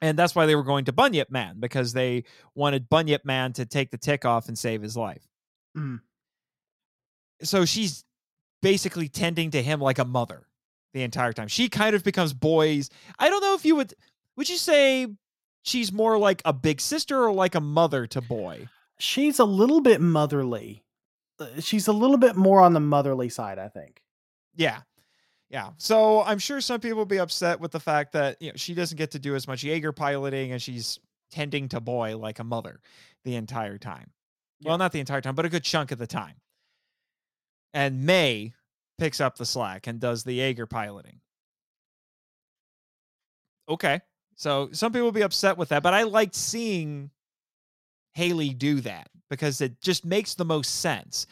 And that's why they were going to Bunyip Man, because they wanted Bunyip Man to take the tick off and save his life. Mm. So she's basically tending to him like a mother. The entire time she kind of becomes Boy's. I don't know if you would you say she's more like a big sister or like a mother to Boy? She's a little bit motherly. She's a little bit more on the motherly side, I think. Yeah. Yeah. So I'm sure some people will be upset with the fact that she doesn't get to do as much Jaeger piloting and she's tending to Boy like a mother the entire time. Yeah. Well, not the entire time, but a good chunk of the time. And Mei picks up the slack and does the Jaeger piloting. Okay. So some people will be upset with that, but I liked seeing Haley do that because it just makes the most sense.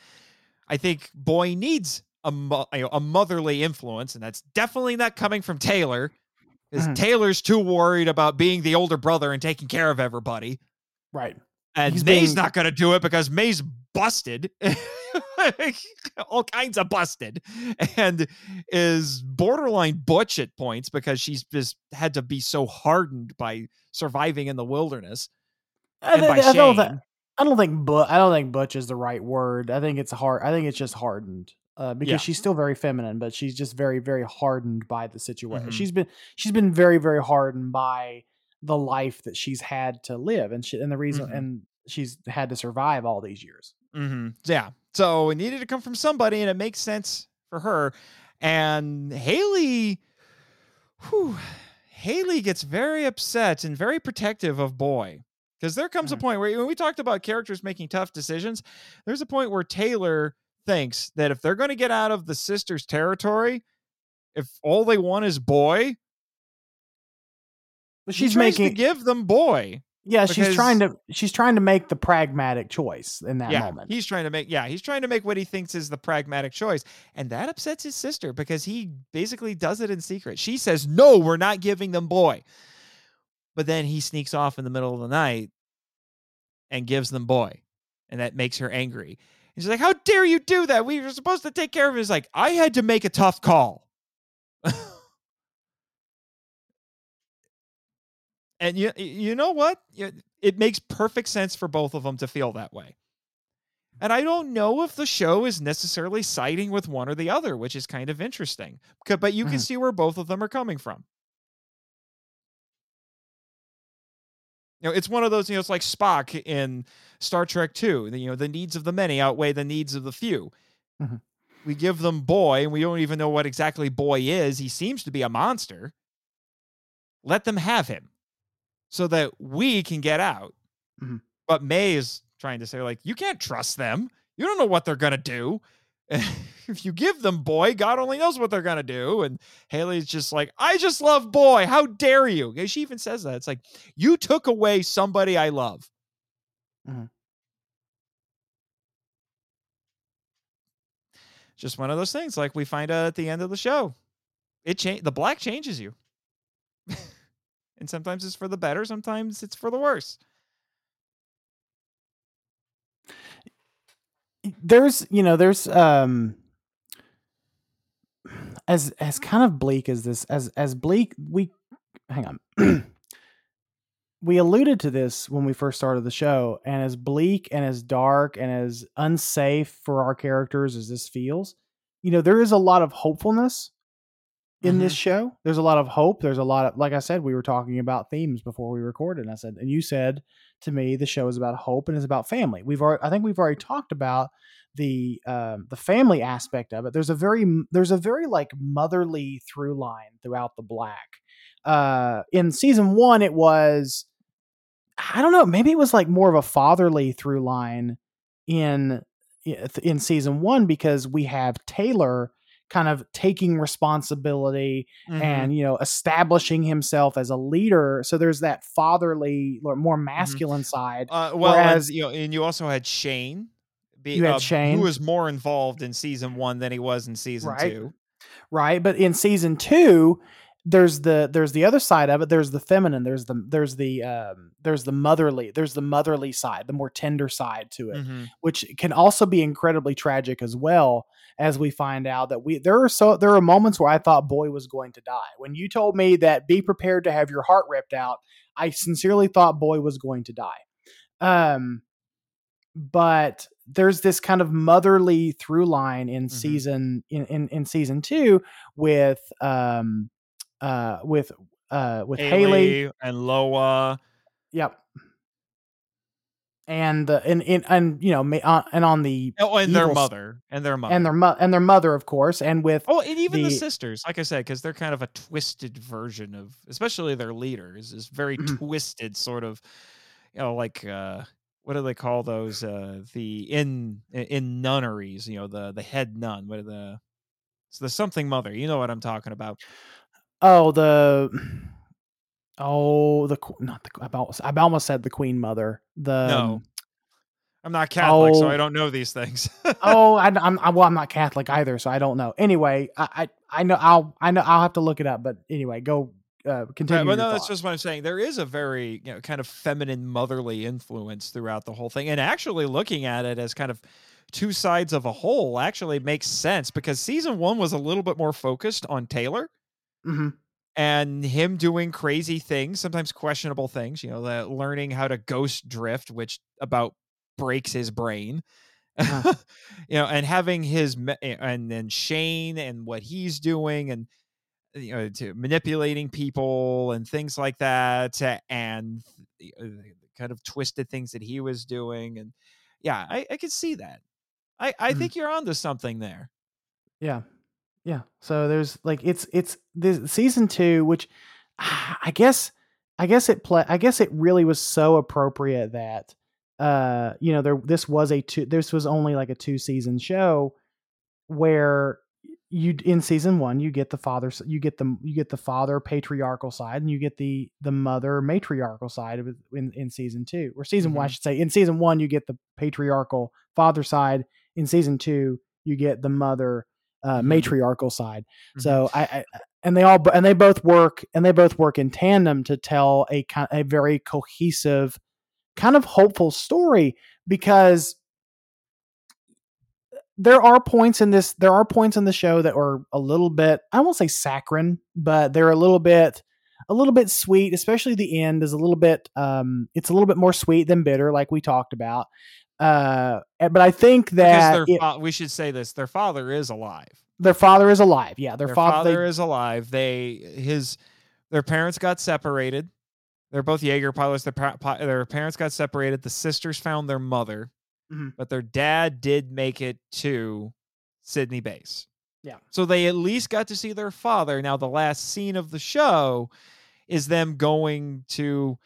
I think Boy needs a motherly influence, and that's definitely not coming from Taylor, because Taylor's too worried about being the older brother and taking care of everybody. Right. And May's not going to do it because May's busted. All kinds of busted, and is borderline butch at points because she's just had to be so hardened by surviving in the wilderness. I don't think butch is the right word. I think it's hard. I think it's just hardened because she's still very feminine, but she's just very, very hardened by the situation. Mm-hmm. She's been very, very hardened by the life that she's had to live, and the reason and she's had to survive all these years. Mm-hmm. Yeah. So it needed to come from somebody, and it makes sense for her. And Haley gets very upset and very protective of Boy. Because there comes a point where, when we talked about characters making tough decisions, there's a point where Taylor thinks that if they're going to get out of the sister's territory, if all they want is Boy, but she's making to give them Boy. Yeah, she's trying to make the pragmatic choice in that moment. He's trying to make what he thinks is the pragmatic choice, and that upsets his sister because he basically does it in secret. She says, "No, we're not giving them Boy," but then he sneaks off in the middle of the night and gives them Boy, and that makes her angry. And she's like, "How dare you do that? We were supposed to take care of it." It's like, I had to make a tough call. And you know what? It makes perfect sense for both of them to feel that way. And I don't know if the show is necessarily siding with one or the other, which is kind of interesting. But you can see where both of them are coming from. It's one of those, it's like Spock in Star Trek II. The needs of the many outweigh the needs of the few. Mm-hmm. We give them Boy, and we don't even know what exactly Boy is. He seems to be a monster. Let them have him. So that we can get out. Mm-hmm. But Mei is trying to say, like, you can't trust them. You don't know what they're going to do. If you give them Boy, God only knows what they're going to do. And Haley's just like, I just love Boy. How dare you? She even says that. It's like, you took away somebody I love. Mm-hmm. Just one of those things, like we find out at the end of the show. The Black changes you. And sometimes it's for the better, sometimes it's for the worse. There's as kind of bleak as this, as bleak, we hang on. We alluded to this when we first started the show, and as bleak and as dark and as unsafe for our characters as this feels, there is a lot of hopefulness in this show. There's a lot of hope. There's a lot of, like I said, we were talking about themes before we recorded. And I said, and you said to me, the show is about hope and it's about family. I think we've already talked about the family aspect of it. There's a very like motherly through line throughout the Black. In season one, it was, I don't know, maybe it was like more of a fatherly through line in season one, because we have Taylor kind of taking responsibility and, establishing himself as a leader. So there's that fatherly or more masculine side. Whereas, and you also had Shane, who was more involved in season one than he was in season two. Right. But in season two, there's the other side of it. There's the feminine. There's the motherly. There's the motherly side, the more tender side to it, which can also be incredibly tragic as well. As we find out that there are moments where I thought Boy was going to die. When you told me that be prepared to have your heart ripped out, I sincerely thought Boy was going to die. But there's this kind of motherly through line in season two with Haley and Loa. Yep. And on their mother, of course. And with, and even the sisters, like I said, cause they're kind of a twisted version of, especially their leaders is very twisted sort of, what do they call those? The nunneries, the head nun, the something mother, you know what I'm talking about. I've almost said the Queen Mother. No, I'm not Catholic, so I don't know these things. I'm not Catholic either, so I don't know. Anyway, I know I'll have to look it up. But anyway, go continue. Right, but no, that's just what I'm saying. There is a very kind of feminine motherly influence throughout the whole thing, and actually looking at it as kind of two sides of a whole actually makes sense, because season one was a little bit more focused on Taylor. And him doing crazy things, sometimes questionable things, learning how to ghost drift, which about breaks his brain, and having and then Shane and what he's doing and, to manipulating people and things like that. And kind of twisted things that he was doing. And yeah, I could see that. I think you're onto something there. Yeah. Yeah. So there's it's this season two, which I guess it really was so appropriate that, this was only like a 2-season show where in season one, you get the father, you get the father patriarchal side, and you get the mother matriarchal side in season two, or season one, I should say. In season one, you get the patriarchal father side. In season two, you get the mother matriarchal side. So they both work in tandem to tell a very cohesive, kind of hopeful story, because there are points in the show that are a little bit, I won't say saccharine, but they're a little bit sweet, especially the end is it's a little bit more sweet than bitter, like we talked about. But I think that we should say this: their father is alive. Their father is alive. Yeah, their father is alive. Their parents got separated. They're both Jaeger pilots. Their parents got separated. The sisters found their mother, but their dad did make it to Sydney base. Yeah, so they at least got to see their father. Now the last scene of the show is them going to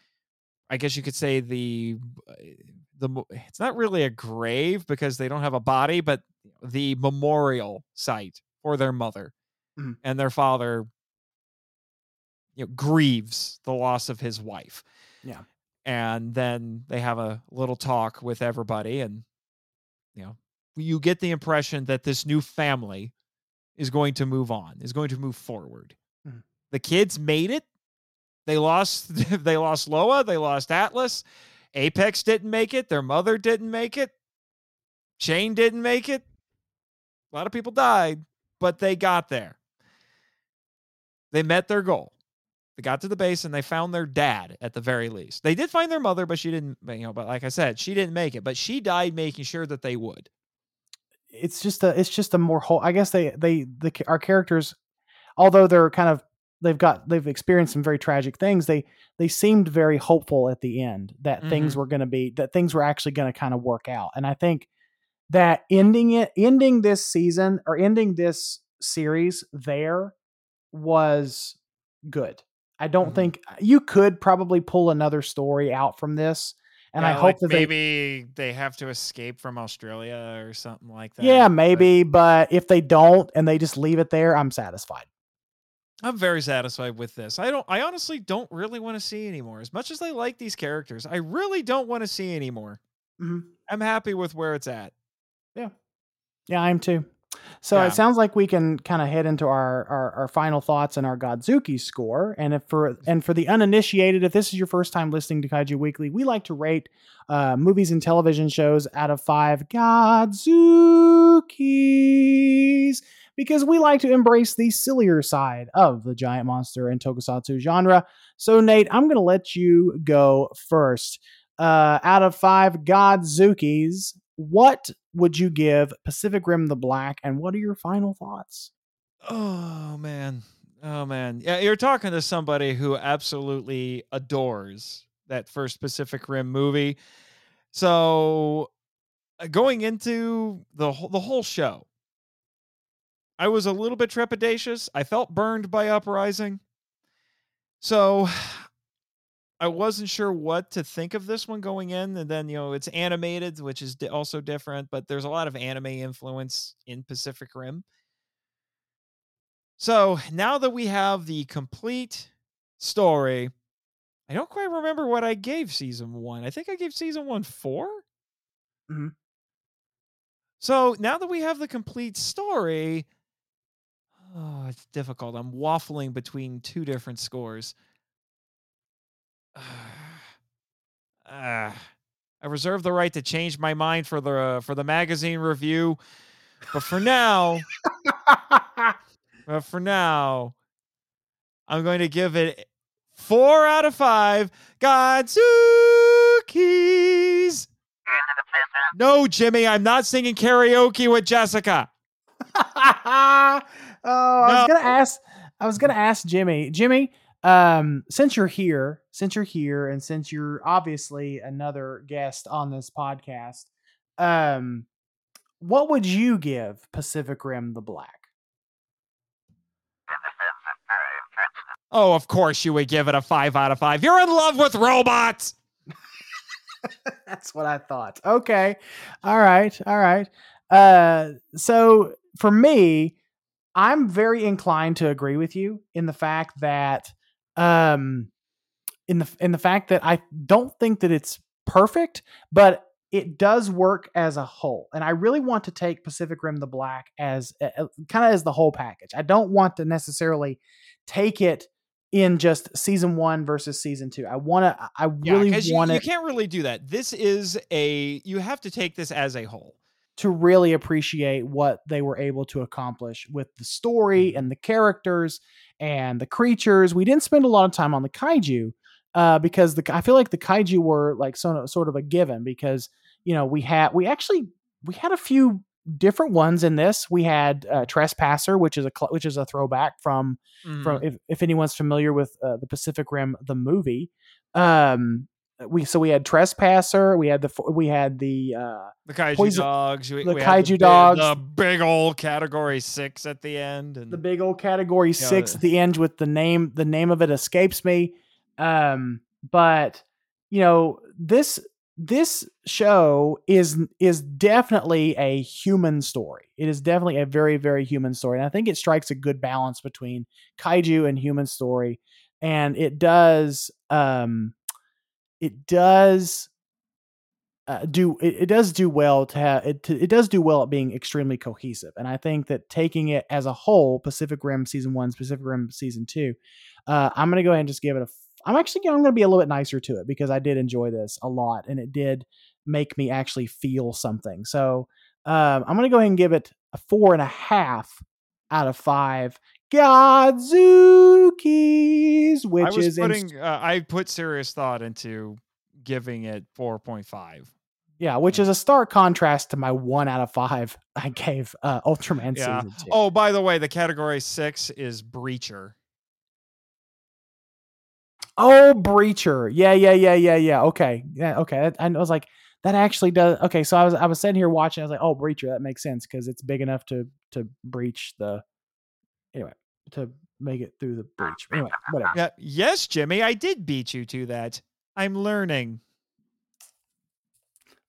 I guess you could say the it's not really a grave because they don't have a body, but the memorial site for their mother. Mm-hmm. And their father, you know, grieves the loss of his wife. Yeah. And then they have a little talk with everybody, and you know, you get the impression that this new family is going to move on, is going to move forward. Mm-hmm. The kids made it. They lost Loa, they lost Atlas. Apex didn't make it. Their mother didn't make it. Shane didn't make it. A lot of people died, but they got there. They met their goal. They got to the base and they found their dad at the very least. They did find their mother, but she didn't, you know, but like I said, she didn't make it, but she died making sure that they would. It's just a more whole, I guess our characters, although they're kind of, they've experienced some very tragic things. They seemed very hopeful at the end that mm-hmm. Things were actually going to kind of work out. And I think that ending this season or ending this series there was good. I don't mm-hmm. think you could probably pull another story out from this. And yeah, I hope that maybe they have to escape from Australia or something like that. Yeah, maybe. But if they don't and they just leave it there, I'm satisfied. I'm very satisfied with this. I honestly don't really want to see anymore. As much as I like these characters, I really don't want to see anymore. Mm-hmm. I'm happy with where it's at. Yeah. Yeah, I am too. So yeah. It sounds like we can kind of head into our final thoughts and our Godzuki score. And for the uninitiated, if this is your first time listening to Kaiju Weekly, we like to rate movies and television shows out of 5 Godzukis, because we like to embrace the sillier side of the giant monster and tokusatsu genre. So Nate, I'm going to let you go first. Out of 5 Godzukis, what would you give Pacific Rim: The Black, and what are your final thoughts? Oh man. Yeah, you're talking to somebody who absolutely adores that first Pacific Rim movie. So going into the whole show, I was a little bit trepidatious. I felt burned by Uprising. So I wasn't sure what to think of this one going in, and then, you know, it's animated, which is also different, but there's a lot of anime influence in Pacific Rim. So now that we have the complete story, I don't quite remember what I gave season 1. I think I gave season 1 4. Mm-hmm. So now that we have the complete story, oh, it's difficult. I'm waffling between 2 different scores. I reserve the right to change my mind for the magazine review, but for now, I'm going to give it 4 out of 5 Godzukis. No, Jimmy, I'm not singing karaoke with Jessica. I was gonna ask Jimmy. Jimmy, since you're here, and since you're obviously another guest on this podcast, what would you give Pacific Rim: The Black? Oh, of course you would give it a 5 out of 5. You're in love with robots. That's what I thought. Okay. All right. So for me, I'm very inclined to agree with you in the fact that, in the fact that I don't think that it's perfect, but it does work as a whole. And I really want to take Pacific Rim: The Black as kind of as the whole package. I don't want to necessarily take it in just season 1 versus season 2. You can't really do that. You have to take this as a whole to really appreciate what they were able to accomplish with the story and the characters and the creatures. We didn't spend a lot of time on the kaiju because I feel like the kaiju were like sort of a given, because, you know, we had a few different ones in this. We had Trespasser, which is a throwback from if anyone's familiar with the Pacific Rim the movie. We had Trespasser. We had the kaiju dogs. We had the kaiju dogs. The big old Category 6 at the end. And the big old Category 6 at the end with the name. The name of it escapes me. But you know, this show is definitely a human story. It is definitely a very, very human story. And I think it strikes a good balance between kaiju and human story. And it does do well at being extremely cohesive. And I think that taking it as a whole, Pacific Rim season 1, Pacific Rim season 2, I'm going to go ahead and just give it I'm going to be a little bit nicer to it because I did enjoy this a lot and it did make me actually feel something. So I'm going to go ahead and give it a 4.5 out of 5 Godzukis, which is I put serious thought into giving it 4.5. Yeah, which is a stark contrast to my 1 out of 5 I gave Ultraman season 2. Oh, by the way, the category 6 is Breacher. Oh, Breacher. Yeah. Okay. Yeah. Okay. I was like, that actually does. Okay. So I was sitting here watching. I was like, oh, Breacher. That makes sense. Cause it's big enough to breach to make it through the breach. Anyway, whatever. Yes, Jimmy, I did beat you to that. I'm learning.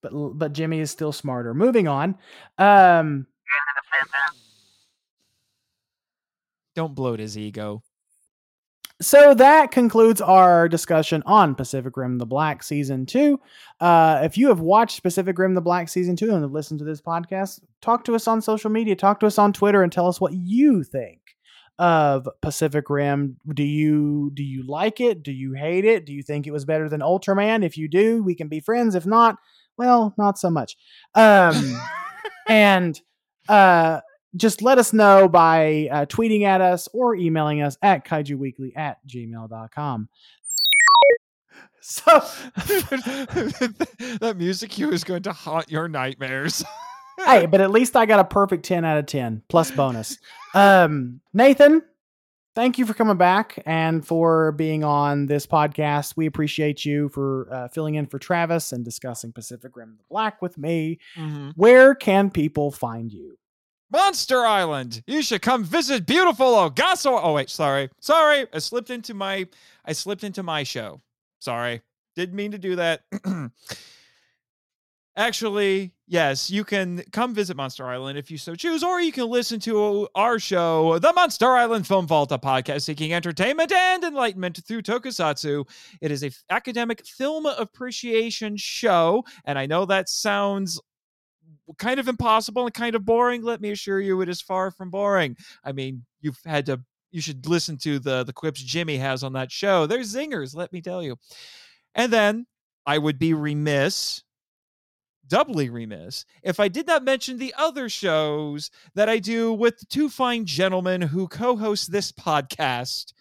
But Jimmy is still smarter. Moving on. Don't bloat his ego. So that concludes our discussion on Pacific Rim: The Black Season 2. If you have watched Pacific Rim: The Black Season 2 and have listened to this podcast, talk to us on social media, talk to us on Twitter, and tell us what you think of Pacific Rim. Do you like it? Do you hate it? Do you think it was better than Ultraman? If you do, we can be friends. If not, well, not so much. Just let us know by tweeting at us or emailing us at kaijuweekly@gmail.com. So that music cue is going to haunt your nightmares. Hey, but at least I got a perfect 10 out of 10 plus bonus. Nathan, thank you for coming back and for being on this podcast. We appreciate you for filling in for Travis and discussing Pacific Rim: The Black with me. Mm-hmm. Where can people find you? Monster Island. You should come visit beautiful Ogasawa. Oh wait, sorry. I slipped into my show. Sorry. Didn't mean to do that. Actually, yes, you can come visit Monster Island if you so choose, or you can listen to our show, The Monster Island Film Vault, a podcast seeking entertainment and enlightenment through tokusatsu. It is an academic film appreciation show, and I know that sounds kind of impossible and kind of boring. Let me assure you, it is far from boring. I mean, you should listen to the quips Jimmy has on that show. They're zingers, let me tell you. And then I would be doubly remiss, if I did not mention the other shows that I do with two fine gentlemen who co-host this podcast.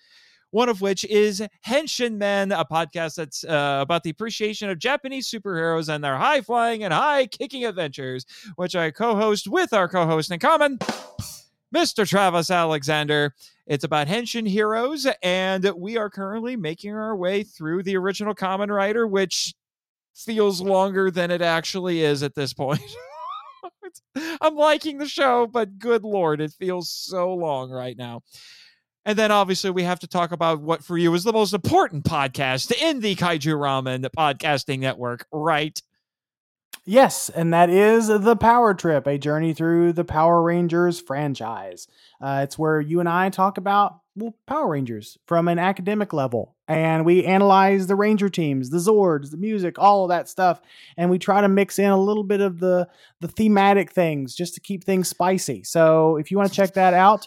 One of which is Henshin Men, a podcast that's about the appreciation of Japanese superheroes and their high-flying and high-kicking adventures, which I co-host with our co-host in common, Mr. Travis Alexander. It's about Henshin heroes, and we are currently making our way through the original Kamen Rider, which feels longer than it actually is at this point. I'm liking the show, but good Lord, it feels so long right now. And then obviously we have to talk about what for you is the most important podcast in the Kaiju Ramen podcasting network, right? Yes, and that is The Power Trip, a journey through the Power Rangers franchise. It's where you and I talk about Power Rangers from an academic level, and we analyze the Ranger teams, the Zords, the music, all of that stuff, and we try to mix in a little bit of the thematic things just to keep things spicy. So if you want to check that out,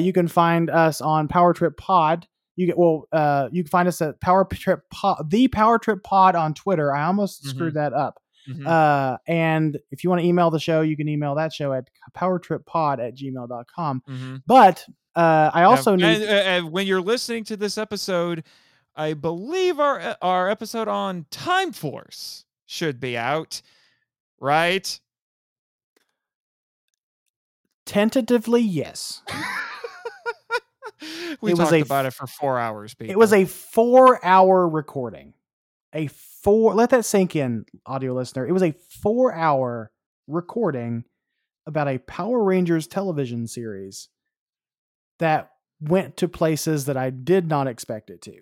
you can find us on Power Trip Pod. You can find us at Power Trip Pod, the Power Trip Pod on Twitter. I almost screwed that up. Mm-hmm. And if you want to email the show, you can email that show at powertrippod@gmail.com. Mm-hmm. But I also need. And when you're listening to this episode, I believe our episode on Time Force should be out, right? Tentatively, yes. We talked about it for 4 hours, people. It was a 4-hour recording. Let that sink in, audio listener. It was a 4-hour recording about a Power Rangers television series that went to places that I did not expect it to.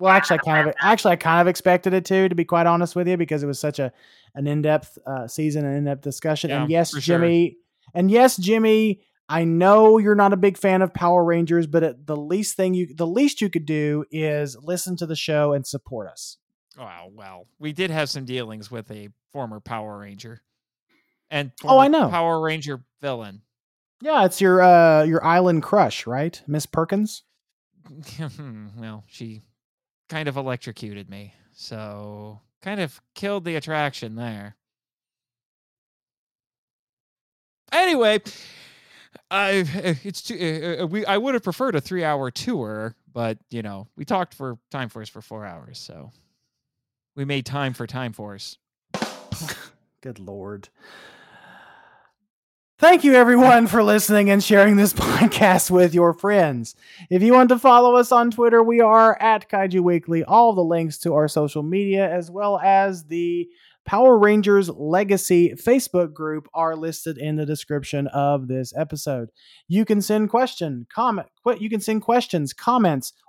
Well, actually, I kind of expected it to be quite honest with you, because it was such an in-depth season, an in-depth discussion. Yeah, and yes, Jimmy, sure. And yes, Jimmy, I know you're not a big fan of Power Rangers, but the least you could do is listen to the show and support us. Oh, well, we did have some dealings with a former Power Ranger and Power Ranger villain. Yeah, it's your island crush, right? Miss Perkins? Well, she kind of electrocuted me, so kind of killed the attraction there. Anyway, I would have preferred a 3-hour tour, but you know, we talked for Time Force for 4 hours, so we made time for Time Force. Good Lord. Thank you, everyone, for listening and sharing this podcast with your friends. If you want to follow us on Twitter, we are at Kaiju Weekly. All the links to our social media, as well as the Power Rangers Legacy Facebook group, are listed in the description of this episode. You can send questions, comments,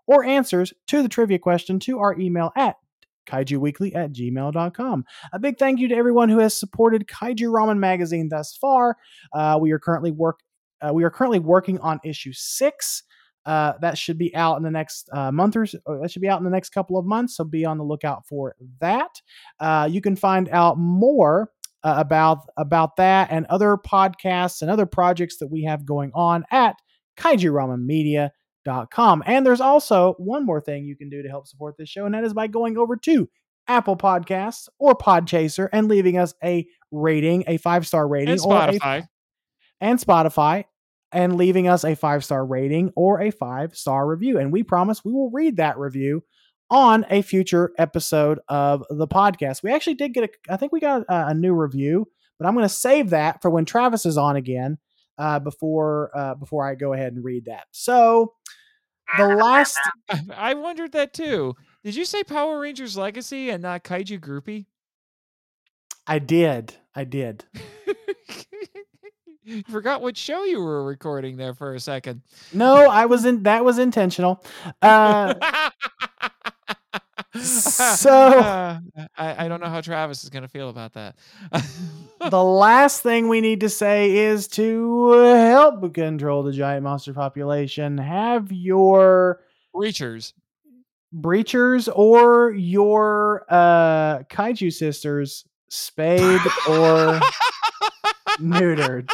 or answers to the trivia question to our email at kaijuweekly@gmail.com. A big thank you to everyone who has supported Kaiju Ramen Magazine thus far. We are currently working on issue 6. That should be out in the next month or so. That should be out in the next couple of months, so be on the lookout for that. You can find out more about that and other podcasts and other projects that we have going on at kaijuramenmedia.com. And there's also one more thing you can do to help support this show, and that is by going over to Apple Podcasts or Podchaser and leaving us a rating, a 5-star rating, and Spotify. And leaving us a 5-star rating or a 5-star review. And we promise we will read that review on a future episode of the podcast. We actually did get I think we got a new review, but I'm going to save that for when Travis is on again, before I go ahead and read that. So I wondered that too. Did you say Power Rangers Legacy and not Kaiju Groupie? I did. Forgot what show you were recording there for a second. No, I wasn't. That was intentional. I don't know how Travis is going to feel about that. The last thing we need to say is to help control the giant monster population. Have your breachers or your Kaiju Sisters spayed or neutered.